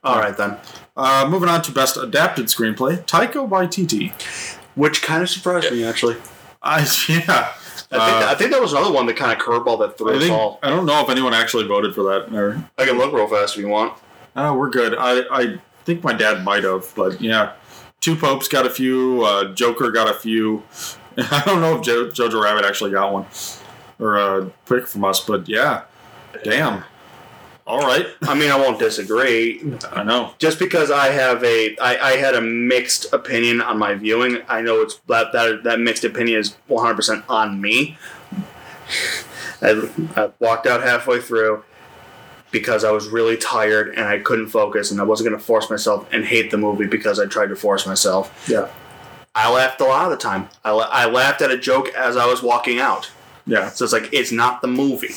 All right then. Uh, moving on to best adapted screenplay, Taika Waititi, which kind of surprised yeah. me actually. I yeah. I think, uh, that, I think that was another one that kind of curveball that threw I us think, all. I don't know if anyone actually voted for that. Or, I can look real fast if you want. Oh, we're good. I, I think my dad might have, but yeah. Two Popes got a few. Uh, Joker got a few. I don't know if jo- Jojo Rabbit actually got one or a pick from us, but yeah. Damn. All right. I mean, I won't disagree. I know. Just because I have a, I, I had a mixed opinion on my viewing. I know it's that that, that mixed opinion is one hundred percent on me. I, I walked out halfway through because I was really tired and I couldn't focus and I wasn't going to force myself and hate the movie because I tried to force myself. Yeah. I laughed a lot of the time. I la- I laughed at a joke as I was walking out. Yeah. So it's like, it's not the movie.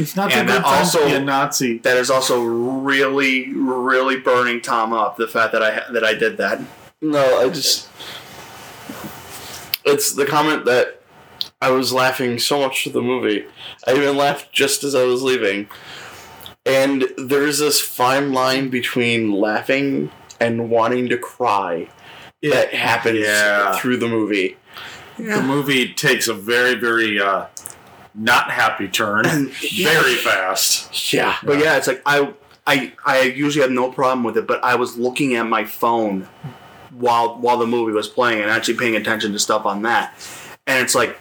It's not and the good time also, to be a Nazi. That is also really, really burning Tom up, the fact that I that I did that. No, I just... It's the comment that I was laughing so much at the movie. I even laughed just as I was leaving. And there's this fine line between laughing and wanting to cry yeah. that happens yeah. through the movie. Yeah. The movie takes a very, very... Uh, not happy turn very fast. Yeah. But yeah, it's like I I I usually have no problem with it, but I was looking at my phone while while the movie was playing and actually paying attention to stuff on that. And it's like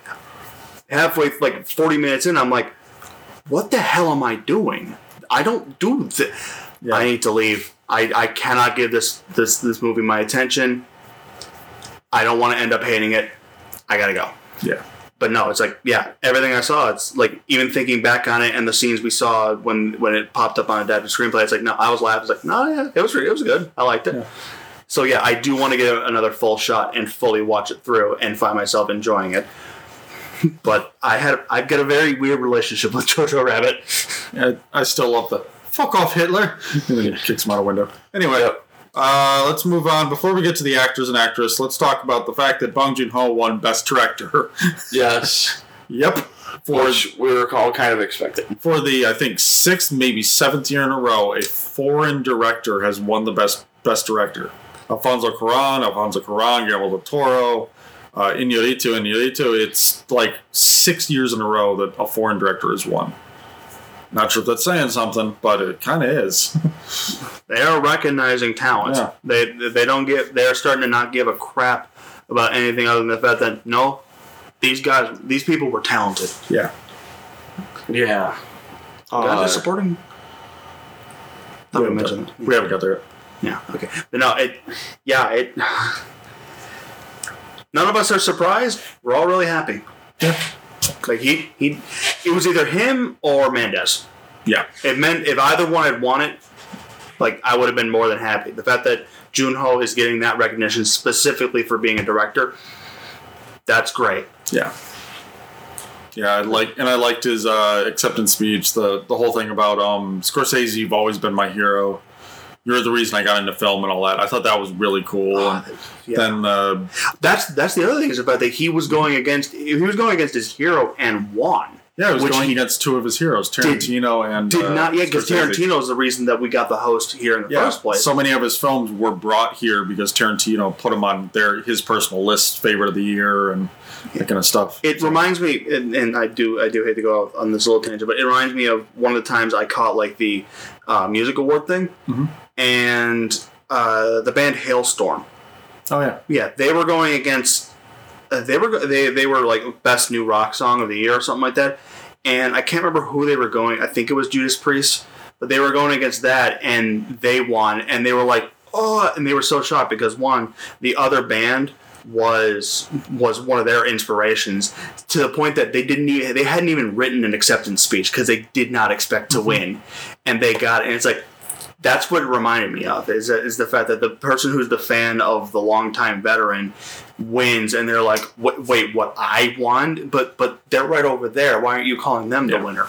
halfway like forty minutes in, I'm like, what the hell am I doing? I don't do th- yeah. I need to leave. I, I cannot give this, this this movie my attention. I don't want to end up hating it. I gotta go. Yeah. But no, it's like, yeah, everything I saw, it's like, even thinking back on it and the scenes we saw when, when it popped up on adapted screenplay, it's like, no, I was laughing. It's like, no, yeah, it was it was good. I liked it. Yeah. So, yeah, I do want to get another full shot and fully watch it through and find myself enjoying it. But I had, I've got a very weird relationship with Jojo Rabbit. Yeah, I still love the, fuck off, Hitler. And then he kicks him out a window. Anyway. Yep. Uh, let's move on. Before we get to the actors and actress, let's talk about the fact that Bong Joon-ho won Best Director. Yes. Yep. For, which we were all kind of expecting. For the, I think, sixth, maybe seventh year in a row, a foreign director has won the Best Best Director. Alfonso Cuarón, Alfonso Cuarón, Guillermo del Toro, uh, Iñárritu, Iñárritu. It's like six years in a row that a foreign director has won. Not sure if that's saying something, but it kind of is. They are recognizing talent. Yeah. They they don't get. They are starting to not give a crap about anything other than the fact that no, these guys, these people were talented. Yeah. Yeah. Uh, God, they're supporting. We haven't, mentioned. we haven't got there yet. Yeah. Okay. But no. It. Yeah. It. None of us are surprised. We're all really happy. Yeah. Like he, he, it was either him or Mendes. Yeah. It meant if either one had won it, like I would have been more than happy. The fact that Joon-ho is getting that recognition specifically for being a director, that's great. Yeah. Yeah, I like, and I liked his uh, acceptance speech. The the whole thing about um, Scorsese, you've always been my hero. You're the reason I got into film and all that. I thought that was really cool. Uh, yeah. Then uh, that's that's the other thing is about that he was going against he was going against his hero and won. Yeah, he was going against two of his heroes, Tarantino did, and did uh, not. Yeah, because Tarantino is the reason that we got The Host here in the yeah, first place. So many of his films were brought here because Tarantino put them on their his personal list, favorite of the year, and yeah. that kind of stuff. It so. reminds me, and, and I do I do hate to go on this little tangent, but it reminds me of one of the times I caught like the uh, music award thing. Mm-hmm. And uh, the band Hailstorm. Oh yeah, yeah. They were going against. Uh, they were they they were like best new rock song of the year or something like that. And I can't remember who they were going. I think it was Judas Priest, but they were going against that, and they won. And they were like, oh, and they were so shocked because one, the other band was was one of their inspirations to the point that they didn't even, they hadn't even written an acceptance speech because they did not expect to win, and they got it. And it's like. That's what it reminded me of, is is the fact that the person who's the fan of the longtime veteran wins, and they're like, wait, wait what, I won? But but they're right over there. Why aren't you calling them yeah. the winner?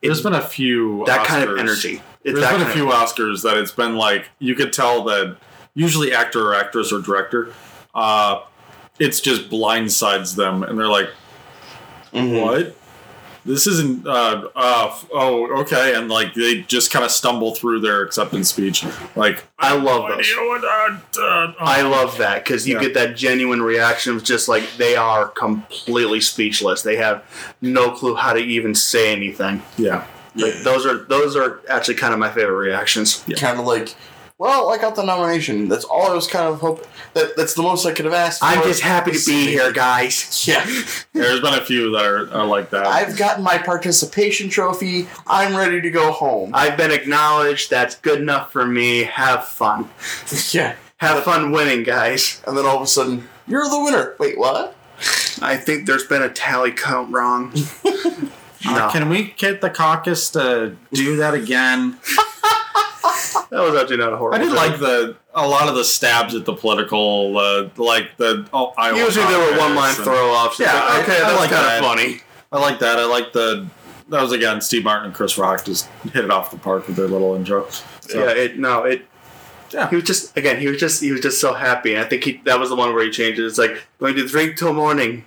It, there's been a few That Oscars. kind of energy. It's there's been a few Oscars that it's been like, you could tell that usually actor or actress or director, uh, it's just blindsides them, and they're like, mm-hmm. what? this isn't, uh, uh, oh, okay, and, like, they just kind of stumble through their acceptance speech. Like, I, I love that. Uh, uh, oh. I love that, because you yeah. get that genuine reaction of just, like, they are completely speechless. They have no clue how to even say anything. Yeah. Like, yeah. Those are those are actually kind of my favorite reactions. Yeah. Kind of like... Well, I got the nomination. That's all I was kind of hoping. That, that's the most I could have asked for. I'm just happy to be here, guys. Yeah. There's been a few that are, are like that. I've gotten my participation trophy. I'm ready to go home. I've been acknowledged. That's good enough for me. Have fun. Yeah. Have but, fun winning, guys. And then all of a sudden, you're the winner. Wait, what? I think there's been a tally count wrong. no. uh, can we get the caucus to do that again? That was actually not a horrible I did joke. Like the a lot of the stabs at the political, uh, like the... Oh, I Usually there were one-line throw-offs. Yeah, like, okay, I, that's I like kind that. of funny. I like that. I like the... That was, again, Steve Martin and Chris Rock just hit it off the park with their little intro. So. Yeah, it... No, it... Yeah. He was just... Again, he was just He was just so happy. And I think he that was the one where he changed it. It's like, going to drink till morning.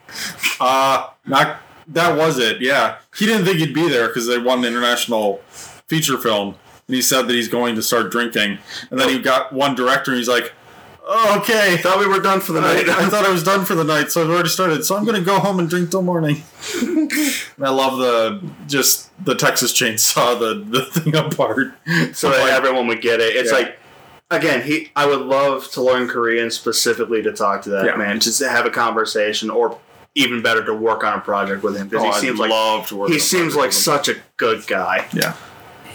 Uh, not... That was it, yeah. He didn't think he'd be there because they won an international feature film. And he said that he's going to start drinking. And then he got one director and he's like, oh, okay. I thought we were done for the night. I thought I was done for the night, so I've already started. So I'm going to go home and drink till morning. And I love the just the Texas Chainsaw, the, the thing apart. So that like, everyone would get it. It's yeah. like, again, he. I would love to learn Korean specifically to talk to that yeah. man. Just to have a conversation or... Even better to work on a project with him because oh, he seems I'd like love to work he on seems like such a good guy. Yeah,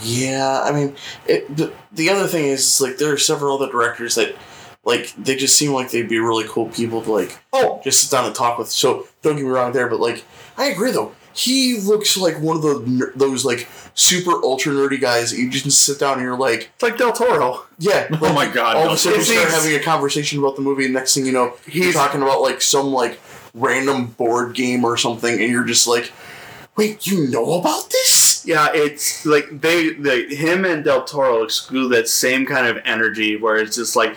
yeah. I mean, it, the, the other thing is like there are several other directors that like they just seem like they'd be really cool people to like oh just sit down and talk with. So don't get me wrong there, but like I agree though. He looks like one of the those like super ultra nerdy guys that you just sit down and you're like, it's like Del Toro. Yeah. Like, oh my god. All of a sudden, you start having a conversation about the movie, and next thing you know, he's talking about like some like. random board game or something, and you're just like, wait, you know about this? Yeah, it's like they, they him and Del Toro exude that same kind of energy where it's just like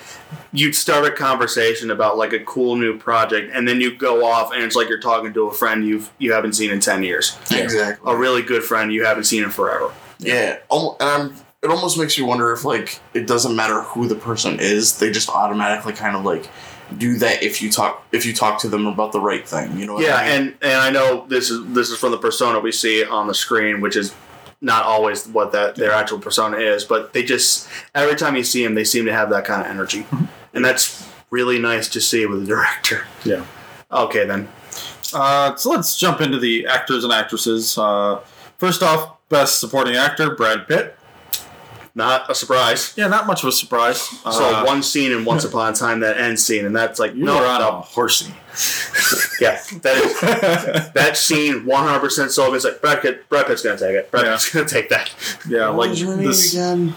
you'd start a conversation about like a cool new project, and then you go off, and it's like you're talking to a friend you've you haven't seen in ten years. Yeah. Exactly, a really good friend you haven't seen in forever. Yeah, and I'm, it almost makes you wonder if like it doesn't matter who the person is, they just automatically kind of like. Do that if you talk if you talk to them about the right thing, you know. What yeah, I mean? and, and I know this is this is from the persona we see on the screen, which is not always what that their actual persona is, but they just every time you see them, they seem to have that kind of energy, and that's really nice to see with a director. Yeah. Okay, then. Uh, so let's jump into the actors and actresses. Uh, first off, best supporting actor, Brad Pitt. Not a surprise. Yeah, not much of a surprise. Uh, so one scene in Once Upon a Time, that end scene, and that's like, no, on a horsey. yeah, that is that scene, one hundred percent sold. It's like, Brad Pitt, Brad Pitt's going to take it. Brad yeah. Pitt's going to take that. Yeah, what like this. Again?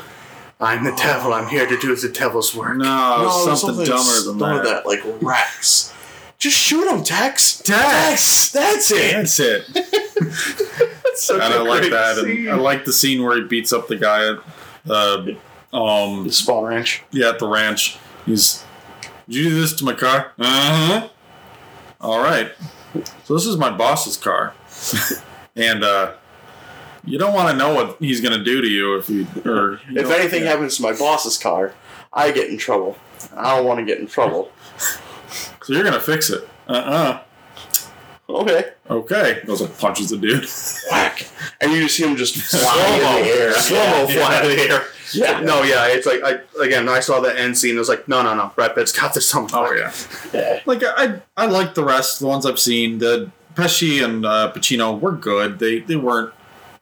I'm the oh. devil. I'm here to do the devil's work. No, no something, something dumber than that. that. Like rats. Just shoot him, Tex. Tex. Tex. That's it. That's it. that's and I like that. And I like the scene where he beats up the guy at Uh, um, the small ranch. Yeah, at the ranch. He's, did you do this to my car? Uh-huh. All right. So this is my boss's car. and uh, you don't want to know what he's going to do to you. If you, or you if anything yeah. happens to my boss's car, I get in trouble. I don't want to get in trouble. So you're going to fix it. Uh-uh. Okay. Okay. Goes and punches the dude. Whack. And you just see him just fly in the air. Slow-mo yeah. fly in the air. Yeah. yeah. No, yeah. It's like, I again, I saw that end scene. I was like, no, no, no. Brad Pitt's got this something. Oh, yeah. yeah. Like, I I like the rest, the ones I've seen. The Pesci and uh, Pacino were good. They they weren't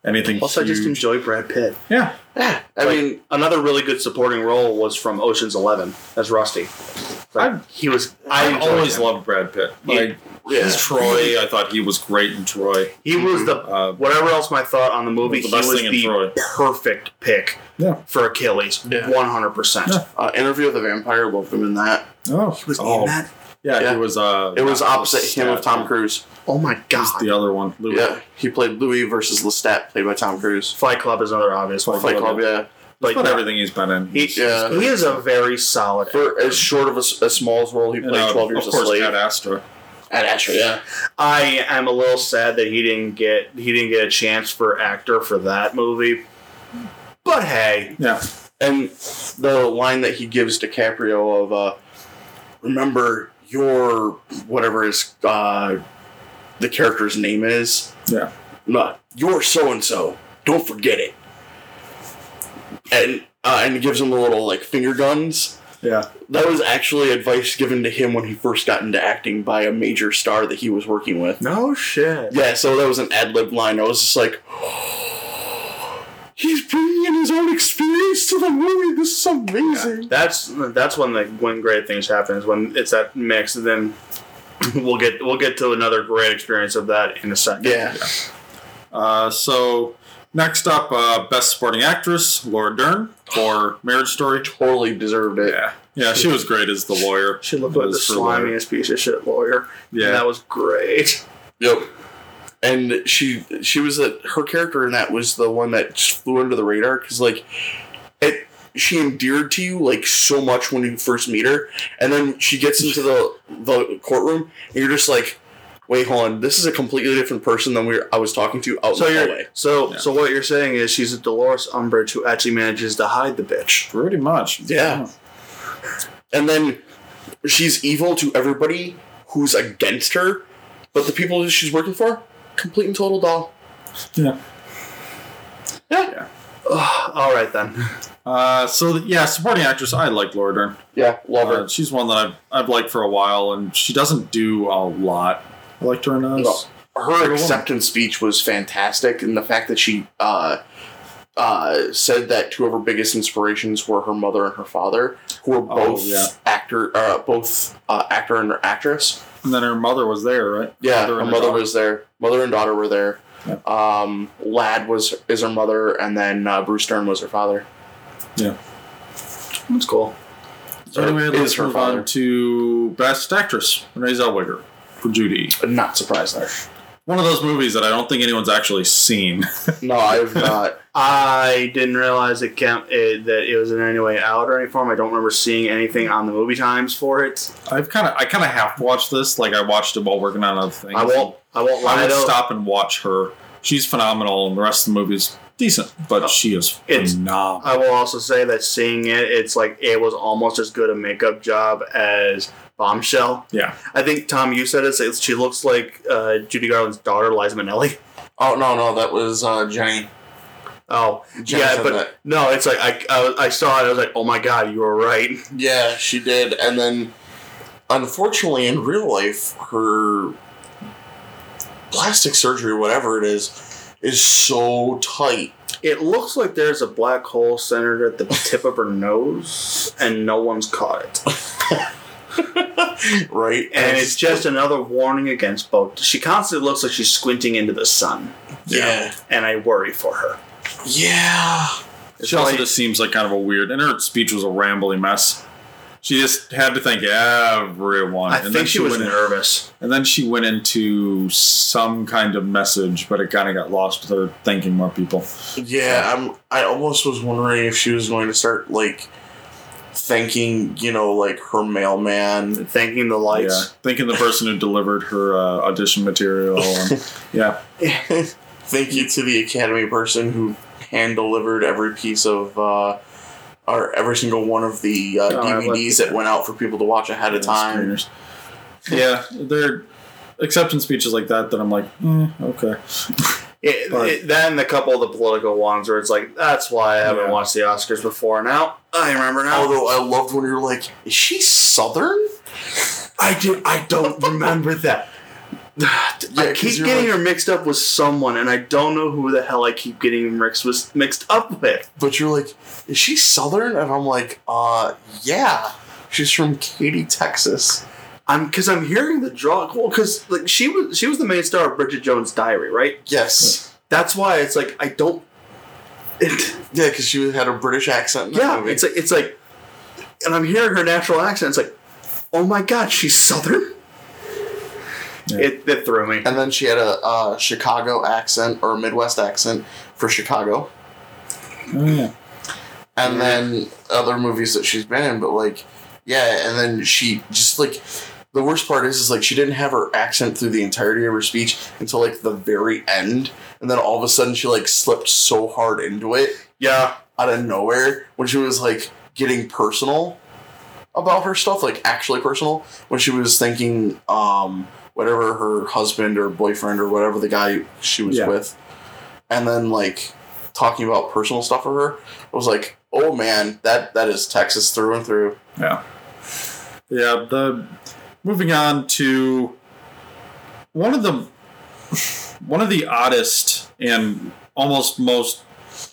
anything Also, huge. I just enjoy Brad Pitt. Yeah. Yeah. I like, mean, another really good supporting role was from Ocean's Eleven as Rusty. Like, I, he was. I always him. loved Brad Pitt. Like, he, Yeah. His Troy, I thought he was great in Troy. He mm-hmm. was the uh, whatever else my thought on the movie. Was the he was the Troy. perfect pick yeah. for Achilles, one hundred percent. Interview with the Vampire loved him in that. Oh, he was oh. in that. Yeah, yeah, he was. Uh, it was opposite Lestat, him of Tom Cruise. Oh my god, he's the other one. Louis. Yeah, he played Louis versus Lestat, played by Tom Cruise. Fight Club is another obvious one. Fight Club, yeah. Like not everything he's been in. He, yeah. he is a very solid. For as short of a, a Smalls role, he played and, uh, twelve years a slave. Of course, Ad Astra. Ad Astra, yeah. I am a little sad that he didn't get he didn't get a chance for actor for that movie. But hey, yeah. And the line that he gives DiCaprio of, uh, remember your whatever his uh, the character's name is. Yeah. No, you're so and so. Don't forget it. And uh, and he gives him the little like finger guns. Yeah. That was actually advice given to him when he first got into acting by a major star that he was working with. No shit. Yeah, so that was an ad-lib line. I was just like, oh, he's bringing in his own experience to the movie. This is amazing. Yeah. That's that's when like when great things happen, is when it's that mix, and then we'll get we'll get to another great experience of that in a second. Yeah. yeah. Uh, so next up, uh, Best Supporting Actress, Laura Dern for Marriage Story. Totally deserved it. Yeah, yeah, she was great as the lawyer. She looked like the slimiest piece of shit lawyer. Yeah, and that was great. Yep. And she she was a, her character in that was the one that flew under the radar, because like it she endeared to you like so much when you first meet her, and then she gets into the the courtroom and you're just like, wait, hold on. This is a completely different person than we were, I was talking to out so in the hallway. So, yeah. so what you're saying is she's a Dolores Umbridge who actually manages to hide the bitch. Pretty much. Yeah. yeah. And then she's evil to everybody who's against her, but the people that she's working for, complete and total doll. Yeah. Yeah. yeah. Ugh, all right, then. Uh, so, the, yeah, supporting actress, I like Laura Dern. Yeah, love her. Uh, she's one that I've, I've liked for a while, and she doesn't do a lot. I liked her in us. No, her acceptance speech was fantastic, and the fact that she uh, uh, said that two of her biggest inspirations were her mother and her father, who were both oh, yeah. actor, uh, both uh, actor and actress. And then her mother was there, right? Yeah, her, her mother daughter. was there. Mother and daughter were there. Yeah. Um, Ladd was is her mother, and then uh, Bruce Dern was her father. Yeah, that's cool. So anyway, let's move father. on to Best Actress, Renee Zellweger. For Judy. I'm not surprised there. One of those movies that I don't think anyone's actually seen. No, I've not. I didn't realize it came, it, that it was in any way out or any form. I don't remember seeing anything on the movie times for it. I've kind of, I kind of half watched this. Like I watched it while working on other things. I won't. I won't lie. I would stop and watch her. She's phenomenal, and the rest of the movie is decent, but oh, she is phenomenal. I will also say that seeing it, it's like it was almost as good a makeup job as Bombshell. Yeah. I think, Tom, you said it. She looks like uh, Judy Garland's daughter, Liza Minnelli. Oh, no, no. That was uh, Jenny. Oh. Jenny yeah, but that. no, it's like I, I I saw it. I was like, oh, my God, you were right. Yeah, she did. And then, unfortunately, in real life, her plastic surgery, whatever it is, is so tight. It looks like there's a black hole centered at the tip of her nose, and no one's caught it. Right, and, and it's just another warning against both. She constantly looks like she's squinting into the sun. Yeah, know? And I worry for her. Yeah, it's she also like, just seems like kind of a weird. And her speech was a rambling mess. She just had to thank everyone. I and think then she, she was nervous, in, and then she went into some kind of message, but it kind of got lost with her thanking more people. Yeah, um, I'm. I almost was wondering if she was going to start like. Thanking, you know, like her mailman, thanking the lights, yeah. thanking the person who delivered her uh, audition material. And, yeah, thank you to the Academy person who hand delivered every piece of, uh, or every single one of the uh, oh, D V Ds that went out for people to watch ahead of time. Yeah, they're acceptance speeches like that that I'm like, mm, okay. It, it, then the couple of the political ones where it's like, that's why I haven't yeah. watched the Oscars before now. I remember now. Although I loved when you were like, is she Southern? I, did, I don't remember that. Yeah, I keep getting like, her mixed up with someone, and I don't know who the hell I keep getting mixed with, mixed up with. But you're like, is she Southern? And I'm like, uh, yeah. She's from Katy, Texas. I'm because I'm hearing the draw. Well, because like she was, she was the main star of Bridget Jones's Diary, right? Yes. Yeah. That's why it's like I don't. It, yeah, because she had a British accent. In that yeah, movie. it's like it's like, and I'm hearing her natural accent. It's like, oh my God, she's Southern. Yeah. It it threw me. And then she had a uh, Chicago accent or a Midwest accent for Chicago. Oh yeah. And yeah. then other movies that she's been in, but like, yeah, and then she just like. the worst part is, is like she didn't have her accent through the entirety of her speech until like the very end. And then all of a sudden she like slipped so hard into it. Yeah. Out of nowhere. When she was like getting personal about her stuff, like actually personal, when she was thinking um, whatever her husband or boyfriend or whatever the guy she was yeah. with. And then like talking about personal stuff for her. I was like, oh man, that, that is Texas through and through. Yeah. Yeah, the moving on to one of the one of the oddest and almost most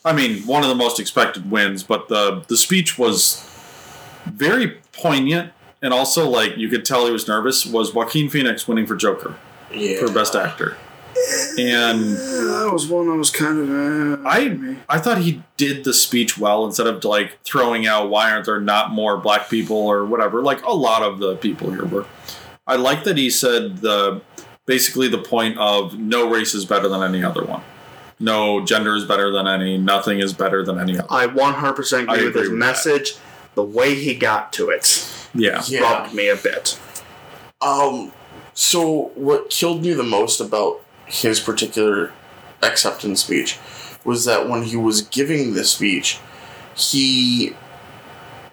I mean, one of the most expected wins, but the the speech was very poignant and also like you could tell he was nervous, was Joaquin Phoenix winning for Joker yeah. for Best Actor. And yeah, that was one I was kind of uh, I I thought he did the speech well instead of like throwing out why aren't there not more black people or whatever, like a lot of the people here were. I like that he said the basically the point of no race is better than any other one, no gender is better than any, nothing is better than any other. I one hundred percent agree, I agree with his with message that. The way he got to it yeah, yeah. bugged me a bit. Um so what killed me the most about his particular acceptance speech was that when he was giving this speech, he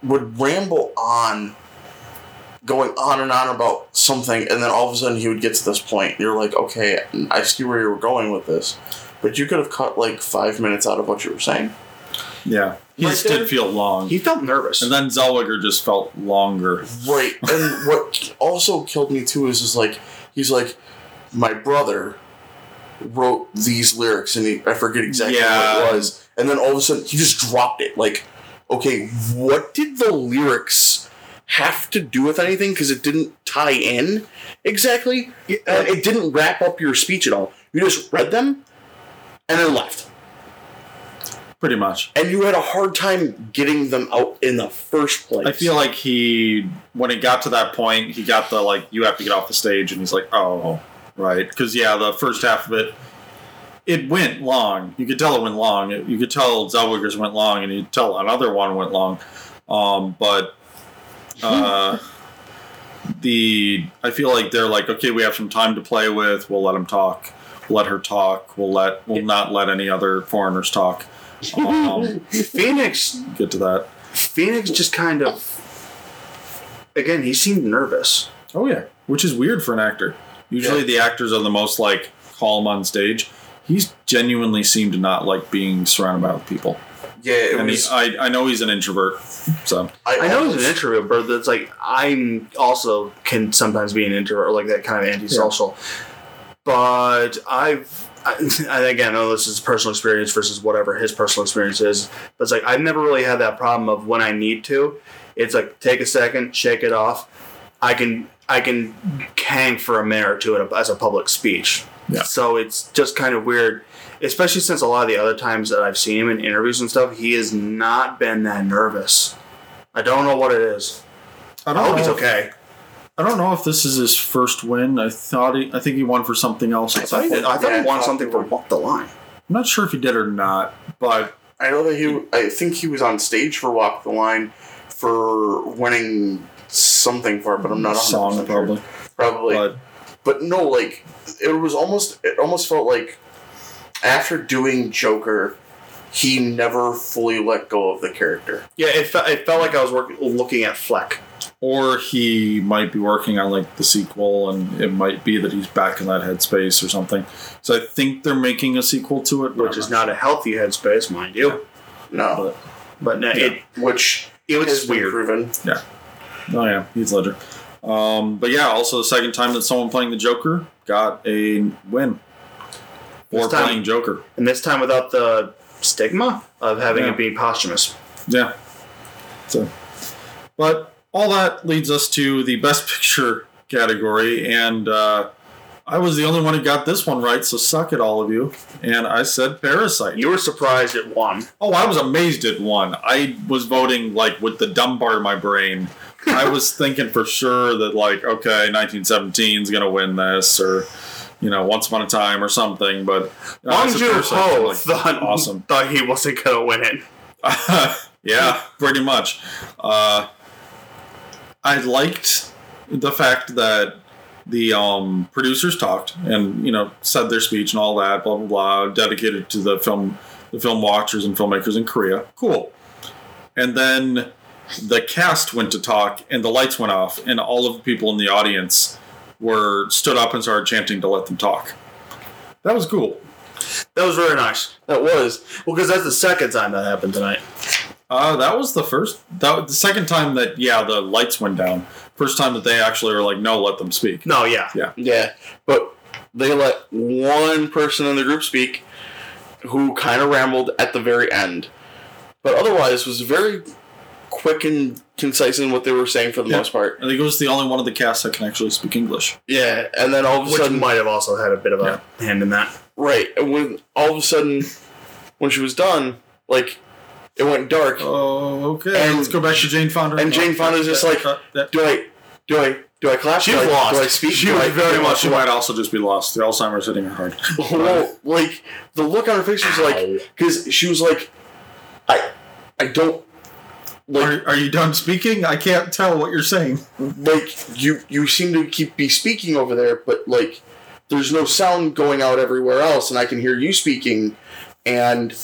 would ramble on, going on and on about something, and then all of a sudden he would get to this point. You're like, okay, I see where you were going with this, but you could have cut like five minutes out of what you were saying. Yeah. He right just there, did feel long. He felt nervous. And then Zellweger just felt longer. Right. And what also killed me too is just like, he's like, my brother wrote these lyrics, and he, I forget exactly yeah. what it was. And then all of a sudden, he just dropped it. Like, okay, what did the lyrics have to do with anything? Because it didn't tie in exactly. It, uh, it didn't wrap up your speech at all. You just read them, and then left. Pretty much. And you had a hard time getting them out in the first place. I feel like he, when it got to that point, he got the, like, you have to get off the stage, and he's like, oh... Right, because, yeah, the first half of it, it went long. You could tell it went long. You could tell Zellweger's went long, and you could tell another one went long. Um, but uh, the I feel like they're like, okay, we have some time to play with. We'll let him talk. We'll let her talk. We'll let we'll not let any other foreigners talk. Um, Phoenix. Get to that. Phoenix just kind of, again, he seemed nervous. Oh, yeah, which is weird for an actor. Usually yeah. the actors are the most, like, calm on stage. He genuinely seemed to not like being surrounded by people. Yeah, it and was... I, I know he's an introvert, so... I, I know he's an introvert, but it's like, I'm also can sometimes be an introvert, or like that kind of antisocial. Yeah. But I've... I, again, I know this is personal experience versus whatever his personal experience is, but it's like, I've never really had that problem of when I need to. It's like, take a second, shake it off. I can... I can hang for a minute or two as a public speech. Yeah. So it's just kind of weird, especially since a lot of the other times that I've seen him in interviews and stuff, he has not been that nervous. I don't know what it is. I, don't I hope know he's okay. If, I don't know if this is his first win. I thought he, I think he won for something else. I thought he, did. I thought yeah, he won thought something for Walk the Line. I'm not sure if he did or not, but... I know that he... I think he was on stage for Walk the Line for winning... something for it, but I'm not song sure. probably probably but, but no, like it was almost it almost felt like after doing Joker he never fully let go of the character. Yeah, it, fe- it felt like I was work- looking at Fleck, or he might be working on like the sequel and it might be that he's back in that headspace or something. So I think they're making a sequel to it, which is not a healthy headspace, mind you. Yeah. No, but, but no, yeah. it which it was weird proven. Yeah. Oh, yeah. Heath Ledger. Um, but, yeah, also the second time that someone playing the Joker got a win for playing Joker. And this time without the stigma of having yeah. it be posthumous. Yeah. So, but all that leads us to the Best Picture category. And uh, I was the only one who got this one right, so suck it, all of you. And I said Parasite. You were surprised it won. Oh, I was amazed it won. I was voting, like, with the dumb part of my brain. I was thinking for sure that, like, okay, nineteen seventeen is going to win this, or, you know, Once Upon a Time or something. But you know, Bong Joon-ho thought, awesome. thought he wasn't going to win it. Uh, yeah, pretty much. Uh, I liked the fact that the um, producers talked and, you know, said their speech and all that, blah, blah, blah, dedicated to the film, the film watchers and filmmakers in Korea. Cool. And then the cast went to talk and the lights went off and all of the people in the audience were stood up and started chanting to let them talk. That was cool. That was very nice. That was. Well, because that's the second time that happened tonight. Uh, that was the first, that was the second time that, yeah, the lights went down. First time that they actually were like, no, let them speak. No, yeah. Yeah. Yeah. But they let one person in the group speak who kind of rambled at the very end. But otherwise was very quick and concise in what they were saying for the yeah. most part. I think it was the only one of the cast that can actually speak English. Yeah. And then all of a Which sudden... might have also had a bit of a yeah. hand in that. Right. And when all of a sudden, when she was done, like... it went dark. Oh, okay. And let's go back to Jane Fonda. And Jane Fonda's just like, do I, do I, do I clap? She's do I, lost. Do I speak? She was very much. She might also just be lost. The Alzheimer's hitting her hard. Well, like the look on her face was like, because she was like, I, I don't. Like, are, are you done speaking? I can't tell what you're saying. Like you, you seem to keep be speaking over there, but like, there's no sound going out everywhere else, and I can hear you speaking, and.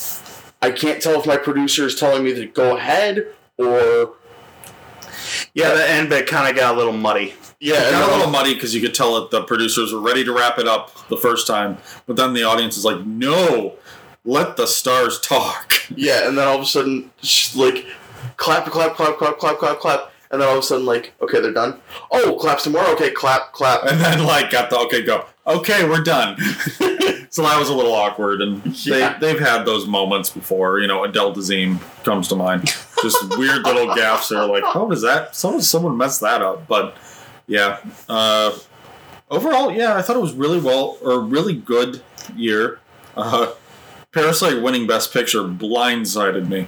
I can't tell if my producer is telling me to go ahead or... Yeah, the end bit kind of got a little muddy. Yeah, it got a little muddy because you could tell that the producers were ready to wrap it up the first time, but then the audience is like, no, let the stars talk. Yeah, and then all of a sudden, like, clap, clap, clap, clap, clap, clap, clap, and then all of a sudden, like, okay, they're done. Oh, clap some more. Okay, clap, clap. And then, like, got the, okay, go. Okay, we're done. So that was a little awkward, and they, yeah. they've had those moments before. You know, Adele Dazeem comes to mind. Just weird little gaffes that are like, how does that... Someone, someone messed that up, but yeah. Uh, overall, yeah, I thought it was really well, or a really good year. Uh, Parasite winning Best Picture blindsided me.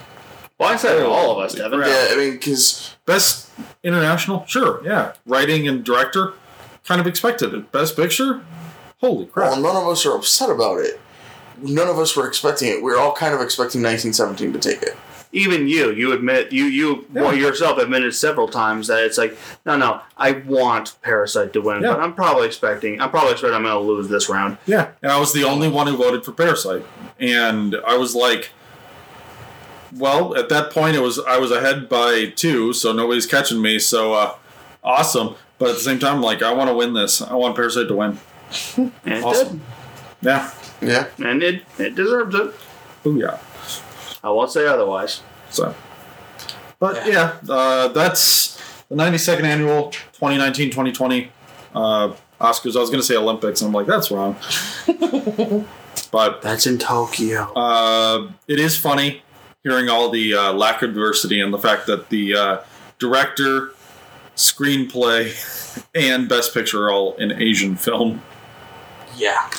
Blindsided all of us, Devin. Yeah, I mean, because... Best International? Sure, yeah. Writing and director? Kind of expected it. Best Picture? Holy crap. Well, none of us are upset about it. None of us were expecting it. We were all kind of expecting nineteen seventeen to take it. Even you. You admit, you, you yeah. well, yourself admitted several times that it's like, no, no, I want Parasite to win, yeah. but I'm probably expecting, I'm probably expecting I'm going to lose this round. Yeah. And I was the only one who voted for Parasite. And I was like, well, at that point, it was I was ahead by two, so nobody's catching me, so uh, awesome. But at the same time, like, I want to win this. I want Parasite to win. And it awesome. Did. Yeah. Yeah. And it, it deserves it. Oh yeah. I won't say otherwise. So. But yeah, yeah uh, that's the ninety-second annual twenty nineteen twenty twenty uh, Oscars. I was going to say Olympics, and I'm like, that's wrong. But that's in Tokyo. Uh, it is funny hearing all the uh, lack of diversity and the fact that the uh, director, screenplay, and Best Picture are all in Asian film. Yeah,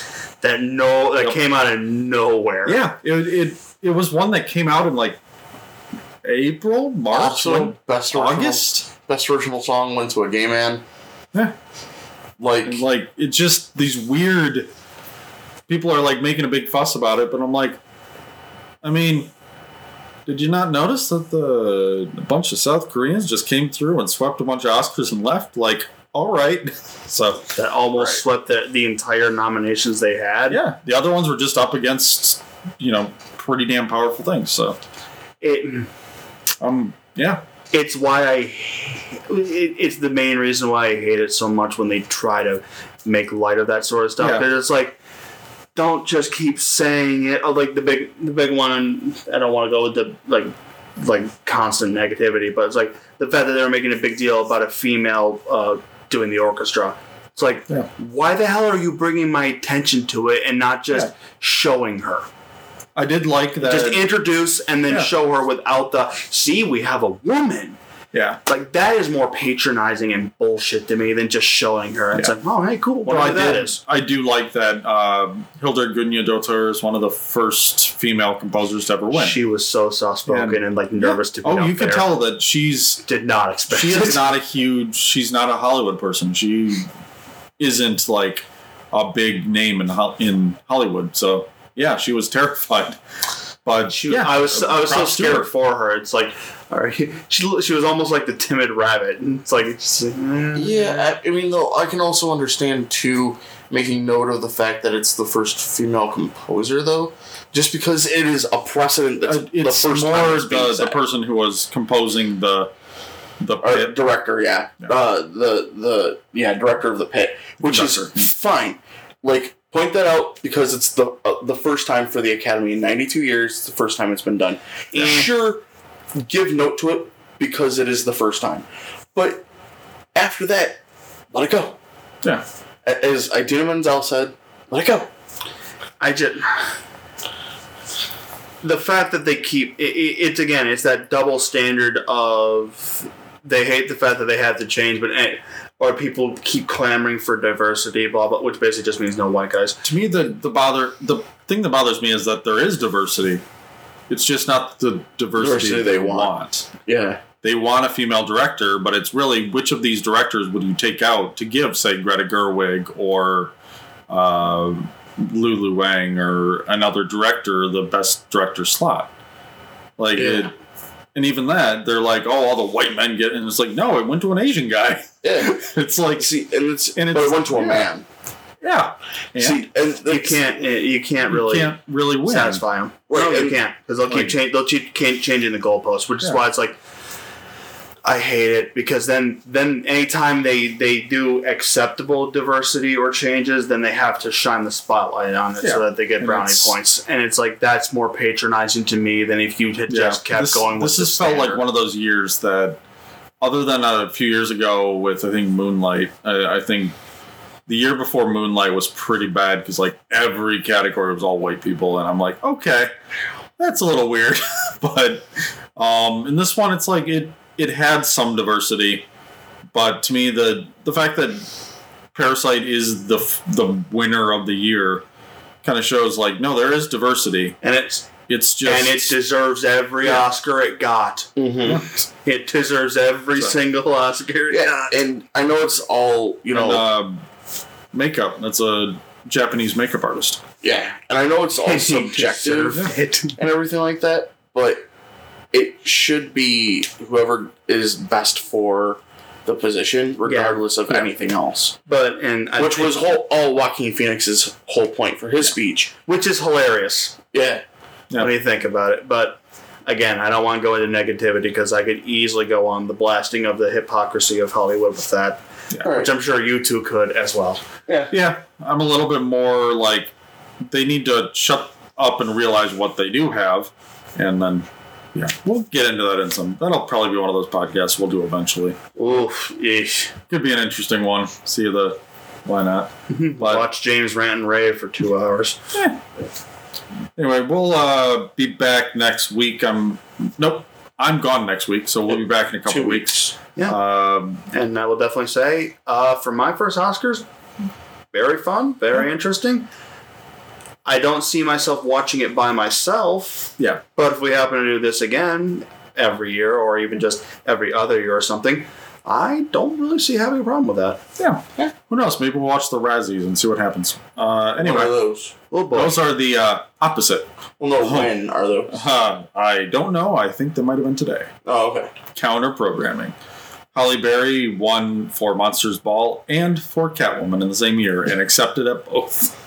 that no, that yep. came out of nowhere. Yeah, it it it was one that came out in like April, March, when, best August. Original, best original song went to a gay man. Yeah, like and like it just these weird people are like making a big fuss about it, but I'm like, I mean, did you not notice that the a bunch of South Koreans just came through and swept a bunch of Oscars and left? Like. All right. So that almost right. swept the, the entire nominations they had. Yeah. The other ones were just up against, you know, pretty damn powerful things. So it, um, yeah, it's why I, it, it's the main reason why I hate it so much when they try to make light of that sort of stuff. Yeah. Cause it's like, don't just keep saying it. Oh, like the big, the big one. I don't want to go with the, like, like constant negativity, but it's like the fact that they were making a big deal about a female, uh, doing the orchestra. It's like, yeah. why the hell are you bringing my attention to it and not just yeah. showing her? I did like that. Just introduce and then yeah. show her without the, see, we have a woman. Yeah. Like, that is more patronizing and bullshit to me than just showing her. Yeah. It's like, oh, hey, cool. Well, I, that did, is. I do like that uh, Hildur Guðnadóttir is one of the first female composers to ever win. She was so soft-spoken and, and like, nervous yeah. to be Oh, you can there. Tell that she's... Did not expect She is not a huge... She's not a Hollywood person. She isn't, like, a big name in in Hollywood. So, yeah, she was terrified. But she, yeah, I was, I was so scared for her. It's like, all right, she, she was almost like the timid rabbit. It's like, it's like mm. yeah. I, I mean, though, I can also understand too, making note of the fact that it's the first female composer, though, just because it is a precedent. That's uh, it's the first more time it's the, the person who was composing the the pit. Or director, yeah, yeah. Uh, the the yeah director of the pit, which Doctor. is fine, like. Point that out because it's the uh, the first time for the Academy in ninety-two years. It's the first time it's been done. Yeah. Sure, give note to it because it is the first time. But after that, let it go. Yeah. As Idina Menzel said, let it go. I just... The fact that they keep... It, it, it's, again, it's that double standard of... They hate the fact that they have to change, but... It, or people keep clamoring for diversity, blah blah, which basically just means no white guys. To me, the the bother the thing that bothers me is that there is diversity. It's just not the diversity, diversity they want. want. Yeah, they want a female director, but it's really which of these directors would you take out to give, say, Greta Gerwig or uh, Lulu Wang or another director the best director slot? Like yeah. it. And even that, they're like, "Oh, all the white men get," and it's like, "No, it went to an Asian guy." Yeah, it's like, see, and it's and it's, but it went to a yeah. man. Yeah, and see, and you can't, you can't really, you can't really win. satisfy them. Right. No, and you can't because they'll keep like, change, they'll keep changing the goalposts, which yeah. is why it's like, I hate it because then, then anytime they they do acceptable diversity or changes, then they have to shine the spotlight on it yeah. so that they get and brownie points. And it's like, that's more patronizing to me than if you had yeah. just kept this, going with this. This has felt like one of those years that, other than a few years ago with, I think, Moonlight, I, I think the year before Moonlight was pretty bad because, like, every category was all white people. And I'm like, okay, that's a little weird. But um, in this one, it's like it... It had some diversity, but to me, the the fact that Parasite is the the winner of the year kind of shows like no, there is diversity, and it's it's just and it deserves every yeah. Oscar it got. Mm-hmm. It deserves every so, single Oscar it yeah, got. And I know it's all you know and, uh, makeup. That's a Japanese makeup artist. Yeah, and I know it's all subjective and everything like that, but. It should be whoever is best for the position, regardless yeah. of yeah. anything else. But and I which was whole, all Joaquin Phoenix's whole point for his yeah. speech, which is hilarious. Yeah, yeah. When you think about it. But again, I don't want to go into negativity because I could easily go on the blasting of the hypocrisy of Hollywood with that, yeah. right. which I'm sure you two could as well. Yeah, yeah. I'm a little bit more like they need to shut up and realize what they do have, and then. Yeah, we'll get into that in some. That'll probably be one of those podcasts we'll do eventually. Oof, ish. Could be an interesting one. See the, why not? But, watch James rant and rave for two hours. Eh. Anyway, we'll uh, be back next week. I'm nope, I'm gone next week, so we'll be back in a couple two weeks. weeks. Yeah, um, and I will definitely say, uh, for my first Oscars, very fun, very yeah. interesting. I don't see myself watching it by myself. Yeah. But if we happen to do this again every year or even just every other year or something, I don't really see having a problem with that. Yeah. yeah. Who knows? Maybe we'll watch the Razzies and see what happens. Uh, anyway. What are those? Oh, those are the uh, opposite. Well, no, uh-huh. when are those? Uh, I don't know. I think they might have been today. Oh, okay. Counter-programming. Halle Berry won for Monsters Ball and for Catwoman in the same year and accepted at both.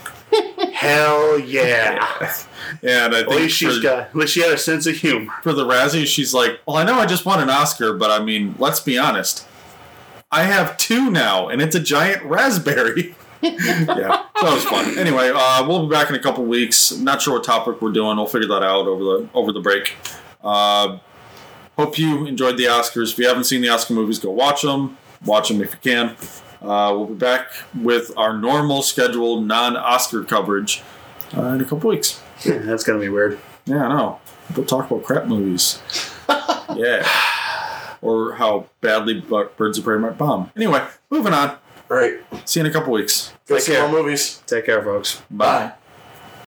Hell yeah. yeah! And I think at least she's for, got, at least she had a sense of humor. For the Razzies, she's like, "Well, I know I just won an Oscar, but I mean, let's be honest. I have two now, and it's a giant raspberry." yeah, that was fun. Anyway, uh, we'll be back in a couple weeks. Not sure what topic we're doing. We'll figure that out over the over the break. Uh, hope you enjoyed the Oscars. If you haven't seen the Oscar movies, go watch them. Watch them if you can. Uh, we'll be back with our normal scheduled non-Oscar coverage uh, in a couple weeks. Yeah, that's going to be weird. Yeah, I know. We'll talk about crap movies. yeah. Or how badly Birds of Prey might bomb. Anyway, moving on. All right. See you in a couple weeks. Go see more movies. Take care, folks. Bye. Bye.